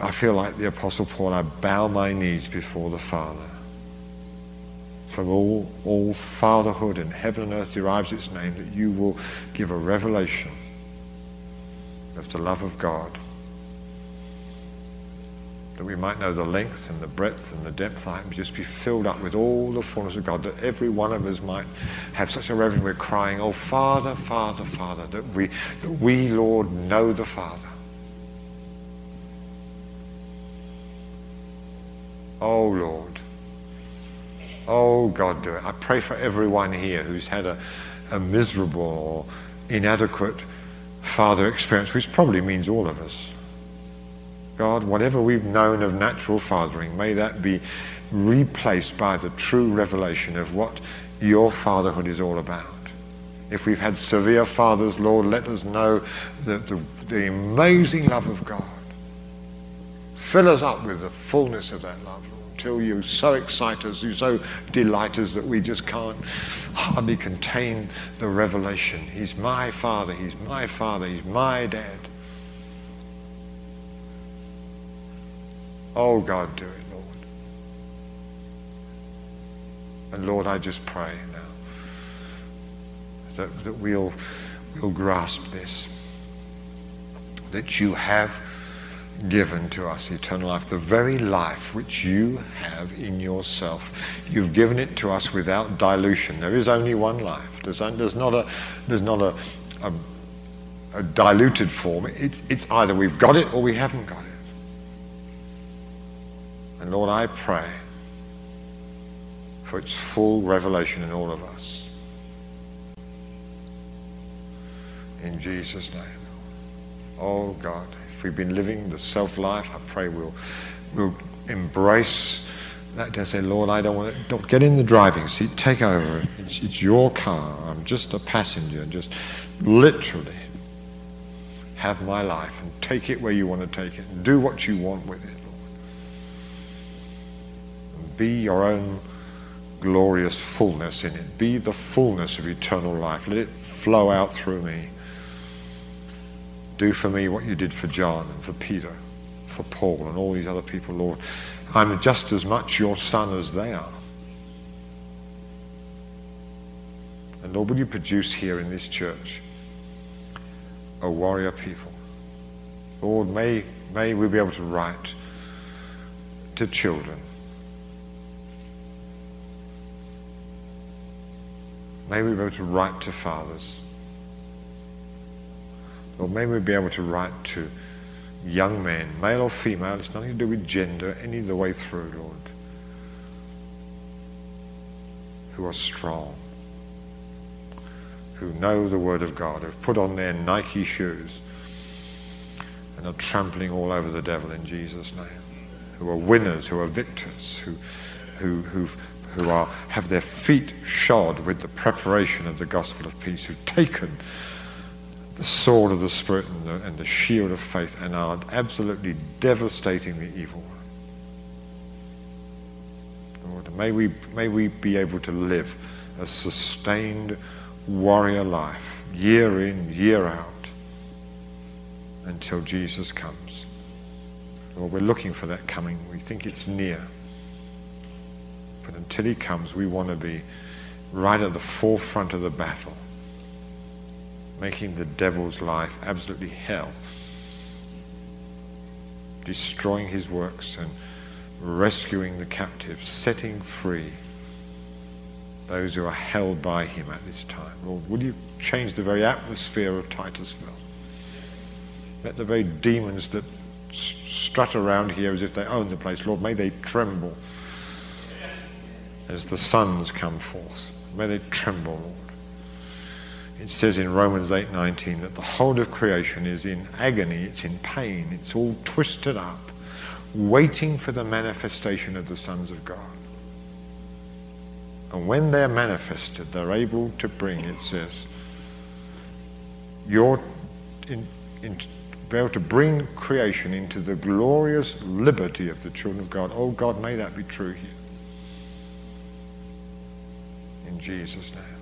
I feel like the Apostle Paul, I bow my knees before the Father. From all fatherhood and heaven and earth derives its name, that you will give a revelation of the love of God, that we might know the length and the breadth and the depth, and just be filled up with all the fullness of God, that every one of us might have such a reverence we're crying, oh Father, Father, Father, that we, Lord, know the Father. Oh Lord, oh God, do it. I pray for everyone here who's had a miserable or inadequate father experience, which probably means all of us. God, whatever we've known of natural fathering, may that be replaced by the true revelation of what your fatherhood is all about. If we've had severe fathers, Lord, let us know the amazing love of God. Fill us up with the fullness of that love, Lord, until you so excite us, you so delight us that we just can't hardly contain the revelation. He's my Father, he's my Father, he's my Dad. Oh God, do it, Lord. And Lord, I just pray now that we'll grasp this, that you have given to us eternal life, the very life which you have in yourself. You've given it to us without dilution. There is only one life. There's not a diluted form. It's either we've got it or we haven't got it. And Lord, I pray for its full revelation in all of us. In Jesus' name. Oh God, if we've been living the self-life, I pray we'll embrace that and say, Lord, I don't want to, don't get in the driving seat, take over. It's your car. I'm just a passenger. Just literally have my life and take it where you want to take it and do what you want with it. Be your own glorious fullness in it. Be the fullness of eternal life. Let it flow out through me. Do for me what you did for John and for Peter, for Paul and all these other people, Lord. I'm just as much your son as they are. And Lord, will you produce here in this church a warrior people? Lord, may we be able to write to children. May we be able to write to fathers. Lord, may we be able to write to young men, male or female. It's nothing to do with gender, any of the way through, Lord, who are strong, who know the Word of God, who've put on their Nike shoes and are trampling all over the devil in Jesus' name, who are winners, who are victors, who've who are, have their feet shod with the preparation of the gospel of peace, who've taken the sword of the Spirit and the shield of faith and are absolutely devastating the evil one. Lord, may we be able to live a sustained warrior life, year in, year out, until Jesus comes. Lord, we're looking for that coming. We think it's near. But until he comes, we want to be right at the forefront of the battle, making the devil's life absolutely hell, destroying his works and rescuing the captives, setting free those who are held by him at this time. Lord, will you change the very atmosphere of Titusville? Let the very demons that strut around here as if they own the place, Lord, may they tremble as the sons come forth. May they tremble, Lord. It says in Romans 8:19 that the whole of creation is in agony, it's in pain, it's all twisted up, waiting for the manifestation of the sons of God. And when they're manifested, they're able to bring, it says, be able to bring creation into the glorious liberty of the children of God. Oh God, may that be true here. In Jesus' name.